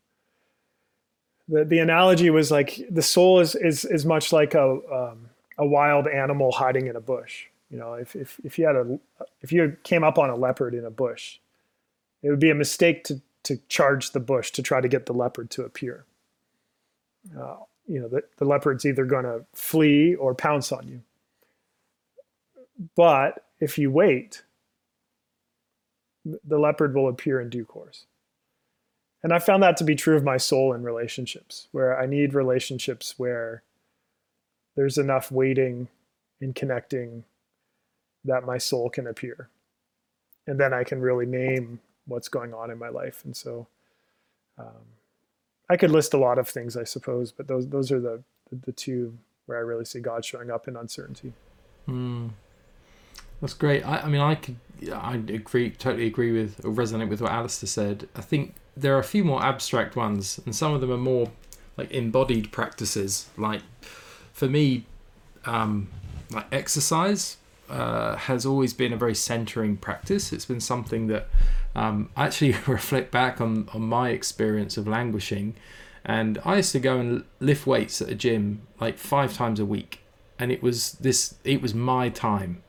the the analogy was like the soul is is is much like a um, a wild animal hiding in a bush. You know, if if if you had a if you came up on a leopard in a bush, it would be a mistake to to charge the bush to try to get the leopard to appear. Uh, you know, the, the leopard's either going to flee or pounce on you. But if you wait, the leopard will appear in due course. And I found that to be true of my soul in relationships, where I need relationships where there's enough waiting and connecting that my soul can appear. And then I can really name what's going on in my life. And so um, I could list a lot of things, I suppose, but those those are the, the two where I really see God showing up in uncertainty. Mm. That's great. I, I mean, I could, I agree, totally agree with, or resonate with what Alistair said. I think there are a few more abstract ones, and some of them are more like embodied practices. Like for me, um, like exercise uh, has always been a very centering practice. It's been something that um, I actually reflect back on, on my experience of languishing. And I used to go and lift weights at a gym like five times a week. And it was this, it was my time.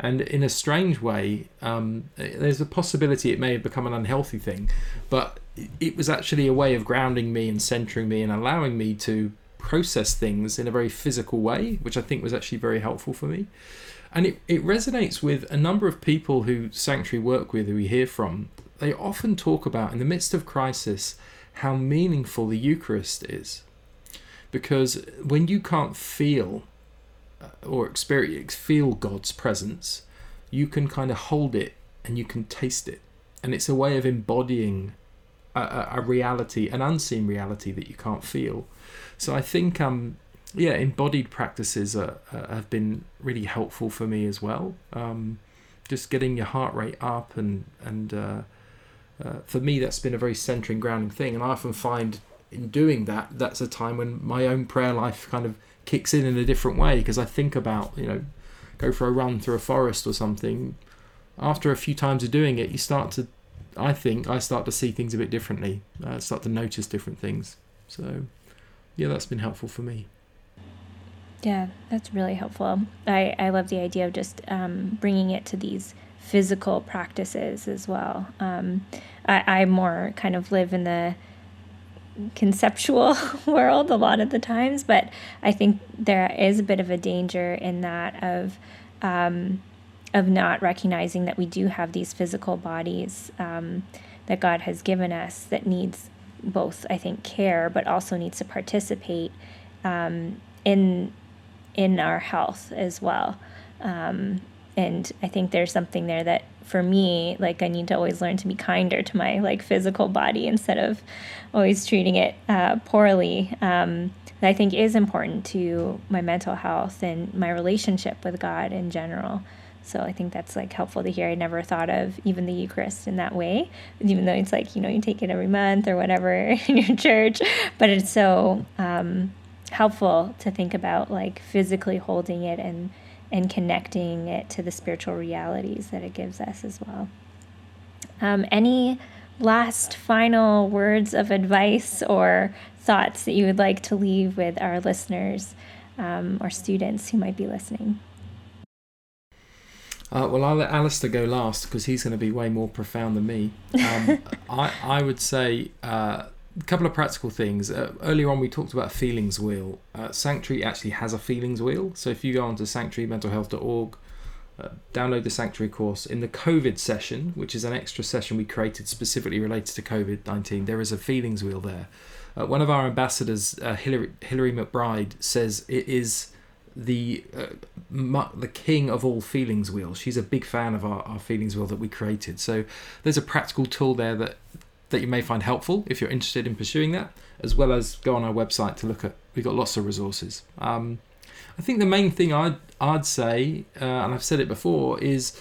And in a strange way, um, there's a possibility it may have become an unhealthy thing, but it was actually a way of grounding me and centering me and allowing me to process things in a very physical way, which I think was actually very helpful for me. And it, it resonates with a number of people who Sanctuary work with, who we hear from. They often talk about, in the midst of crisis, how meaningful the Eucharist is. Because when you can't feel or experience, feel God's presence, you can kind of hold it and you can taste it. And it's a way of embodying a, a, a reality, an unseen reality that you can't feel. So I think, um, yeah, embodied practices are, are, have been really helpful for me as well. Um, just getting your heart rate up. And, and uh, uh, for me, that's been a very centering, grounding thing. And I often find in doing that, that's a time when my own prayer life kind of kicks in in a different way, because I think about, you know, go for a run through a forest or something. After a few times of doing it, you start to, I think, I start to see things a bit differently, uh, start to notice different things. So, yeah, that's been helpful for me. Yeah, that's really helpful. I, I love the idea of just um, bringing it to these physical practices as well. Um, I, I more kind of live in the conceptual world a lot of the times, but I think there is a bit of a danger in that of um, of not recognizing that we do have these physical bodies um, that God has given us that needs both, I think, care, but also needs to participate um, in in our health as well. Um, and I think there's something there that, for me, like I need to always learn to be kinder to my like physical body instead of always treating it uh, poorly. Um, that I think is important to my mental health and my relationship with God in general. So I think that's like helpful to hear. I never thought of even the Eucharist in that way, even though it's like, you know, you take it every month or whatever in your church, but it's so um, helpful to think about like physically holding it and and connecting it to the spiritual realities that it gives us as well. Um, any last final words of advice or thoughts that you would like to leave with our listeners um, or students who might be listening? Uh, well, I'll let Alistair go last because he's going to be way more profound than me. Um, I, I would say uh, a couple of practical things. Uh, earlier on, we talked about a feelings wheel. Uh, Sanctuary actually has a feelings wheel. So if you go onto sanctuary mental health dot org, uh, download the Sanctuary course. In the COVID session, which is an extra session we created specifically related to covid nineteen, there is a feelings wheel there. Uh, one of our ambassadors, uh, Hilary, Hilary McBride, says it is the uh, mu- the king of all feelings wheel. She's a big fan of our, our feelings wheel that we created. So there's a practical tool there that that you may find helpful if you're interested in pursuing that, as well as go on our website to look at. We've got lots of resources. Um, I think the main thing I'd, I'd say, uh, and I've said it before, is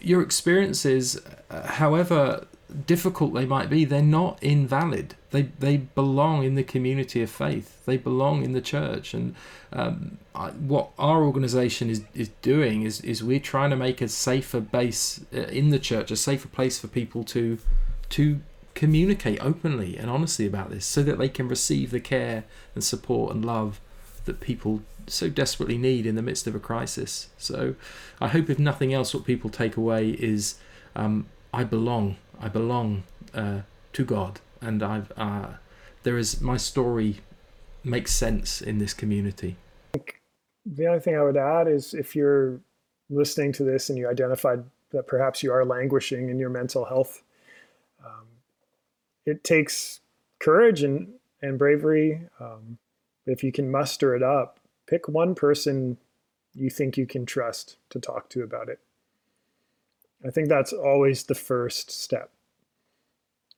your experiences, uh, however difficult they might be, they're not invalid. They they belong in the community of faith. They belong in the church. And um, I, what our organisation is, is doing is, is we're trying to make a safer base in the church, a safer place for people to to communicate openly and honestly about this so that they can receive the care and support and love that people so desperately need in the midst of a crisis. So I hope, if nothing else, what people take away is um, I belong. I belong uh, to God, and I've uh, there is my story makes sense in this community. I think the only thing I would add is, if you're listening to this and you identified that perhaps you are languishing in your mental health, um, it takes courage and and bravery. Um, if you can muster it up, pick one person you think you can trust to talk to about it. I think that's always the first step.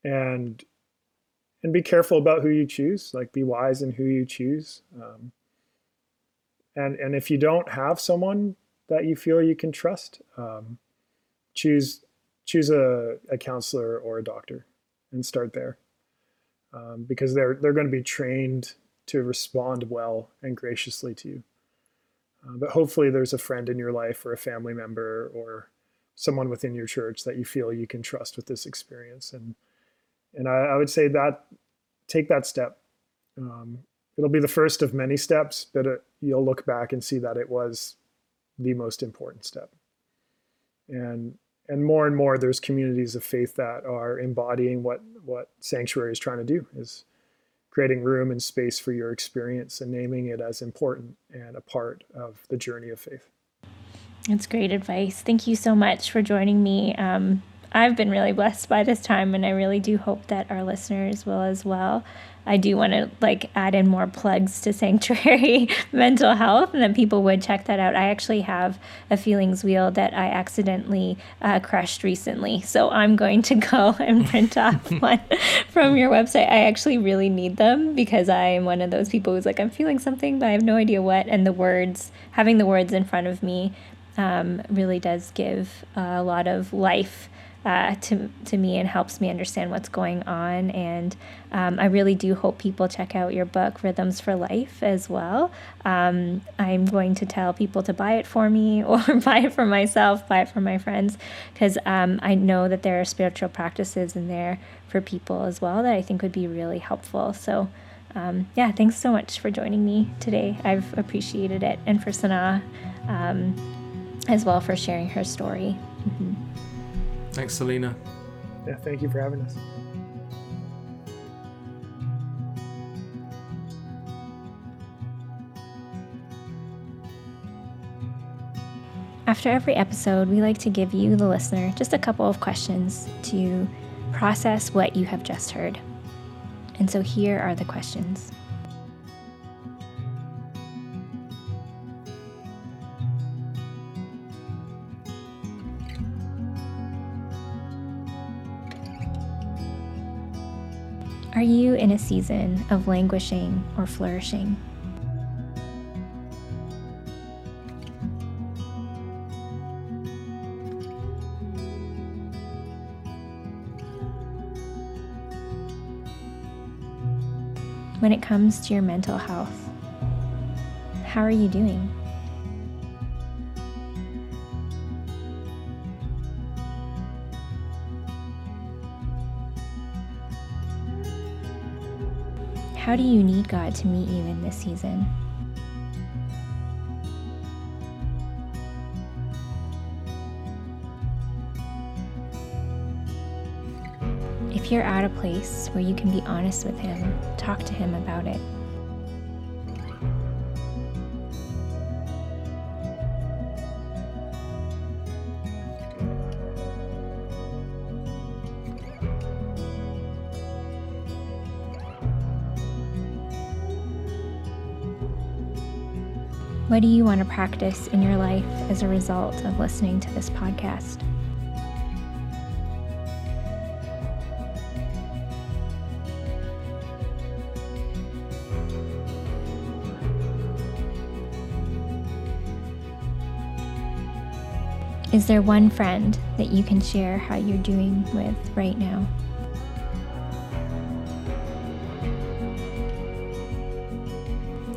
And and be careful about who you choose. Like, be wise in who you choose. Um, and, and if you don't have someone that you feel you can trust, um, choose choose a, a counselor or a doctor and start there. Um, because they're they're going to be trained to respond well and graciously to you. Uh, but hopefully there's a friend in your life or a family member or someone within your church that you feel you can trust with this experience. And and I, I would say that take that step. Um, it'll be the first of many steps, but it, you'll look back and see that it was the most important step. And and more and more, there's communities of faith that are embodying what, what Sanctuary is trying to do, is creating room and space for your experience and naming it as important and a part of the journey of faith. That's great advice. Thank you so much for joining me. Um, I've been really blessed by this time, and I really do hope that our listeners will as well. I do want to like add in more plugs to Sanctuary Mental Health, and that people would check that out. I actually have a feelings wheel that I accidentally uh, crushed recently, so I'm going to go and print off one from your website. I actually really need them, because I am one of those people who's like, I'm feeling something, but I have no idea what. And the words, having the words in front of me, Um, really does give uh, a lot of life uh, to to me, and helps me understand what's going on. And um, I really do hope people check out your book, Rhythms for Life, as well. Um, I'm going to tell people to buy it for me, or buy it for myself, buy it for my friends, because um, I know that there are spiritual practices in there for people as well that I think would be really helpful. So um, yeah, thanks so much for joining me today. I've appreciated it. And for Sanaa, um as well, for sharing her story. Mm-hmm. Thanks, Selena. Yeah, thank you for having us. After every episode, we like to give you, the listener, just a couple of questions to process what you have just heard. And so here are the questions. Are you in a season of languishing or flourishing? When it comes to your mental health, how are you doing? How do you need God to meet you in this season? If you're at a place where you can be honest with Him, talk to Him about it. What do you want to practice in your life as a result of listening to this podcast? Is there one friend that you can share how you're doing with right now?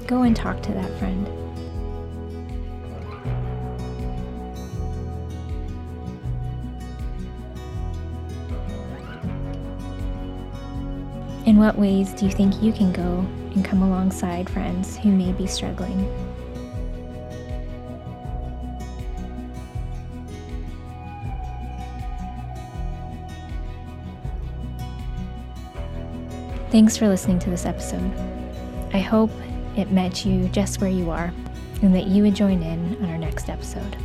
Go and talk to that friend. In what ways do you think you can go and come alongside friends who may be struggling? Thanks for listening to this episode. I hope it met you just where you are and that you would join in on our next episode.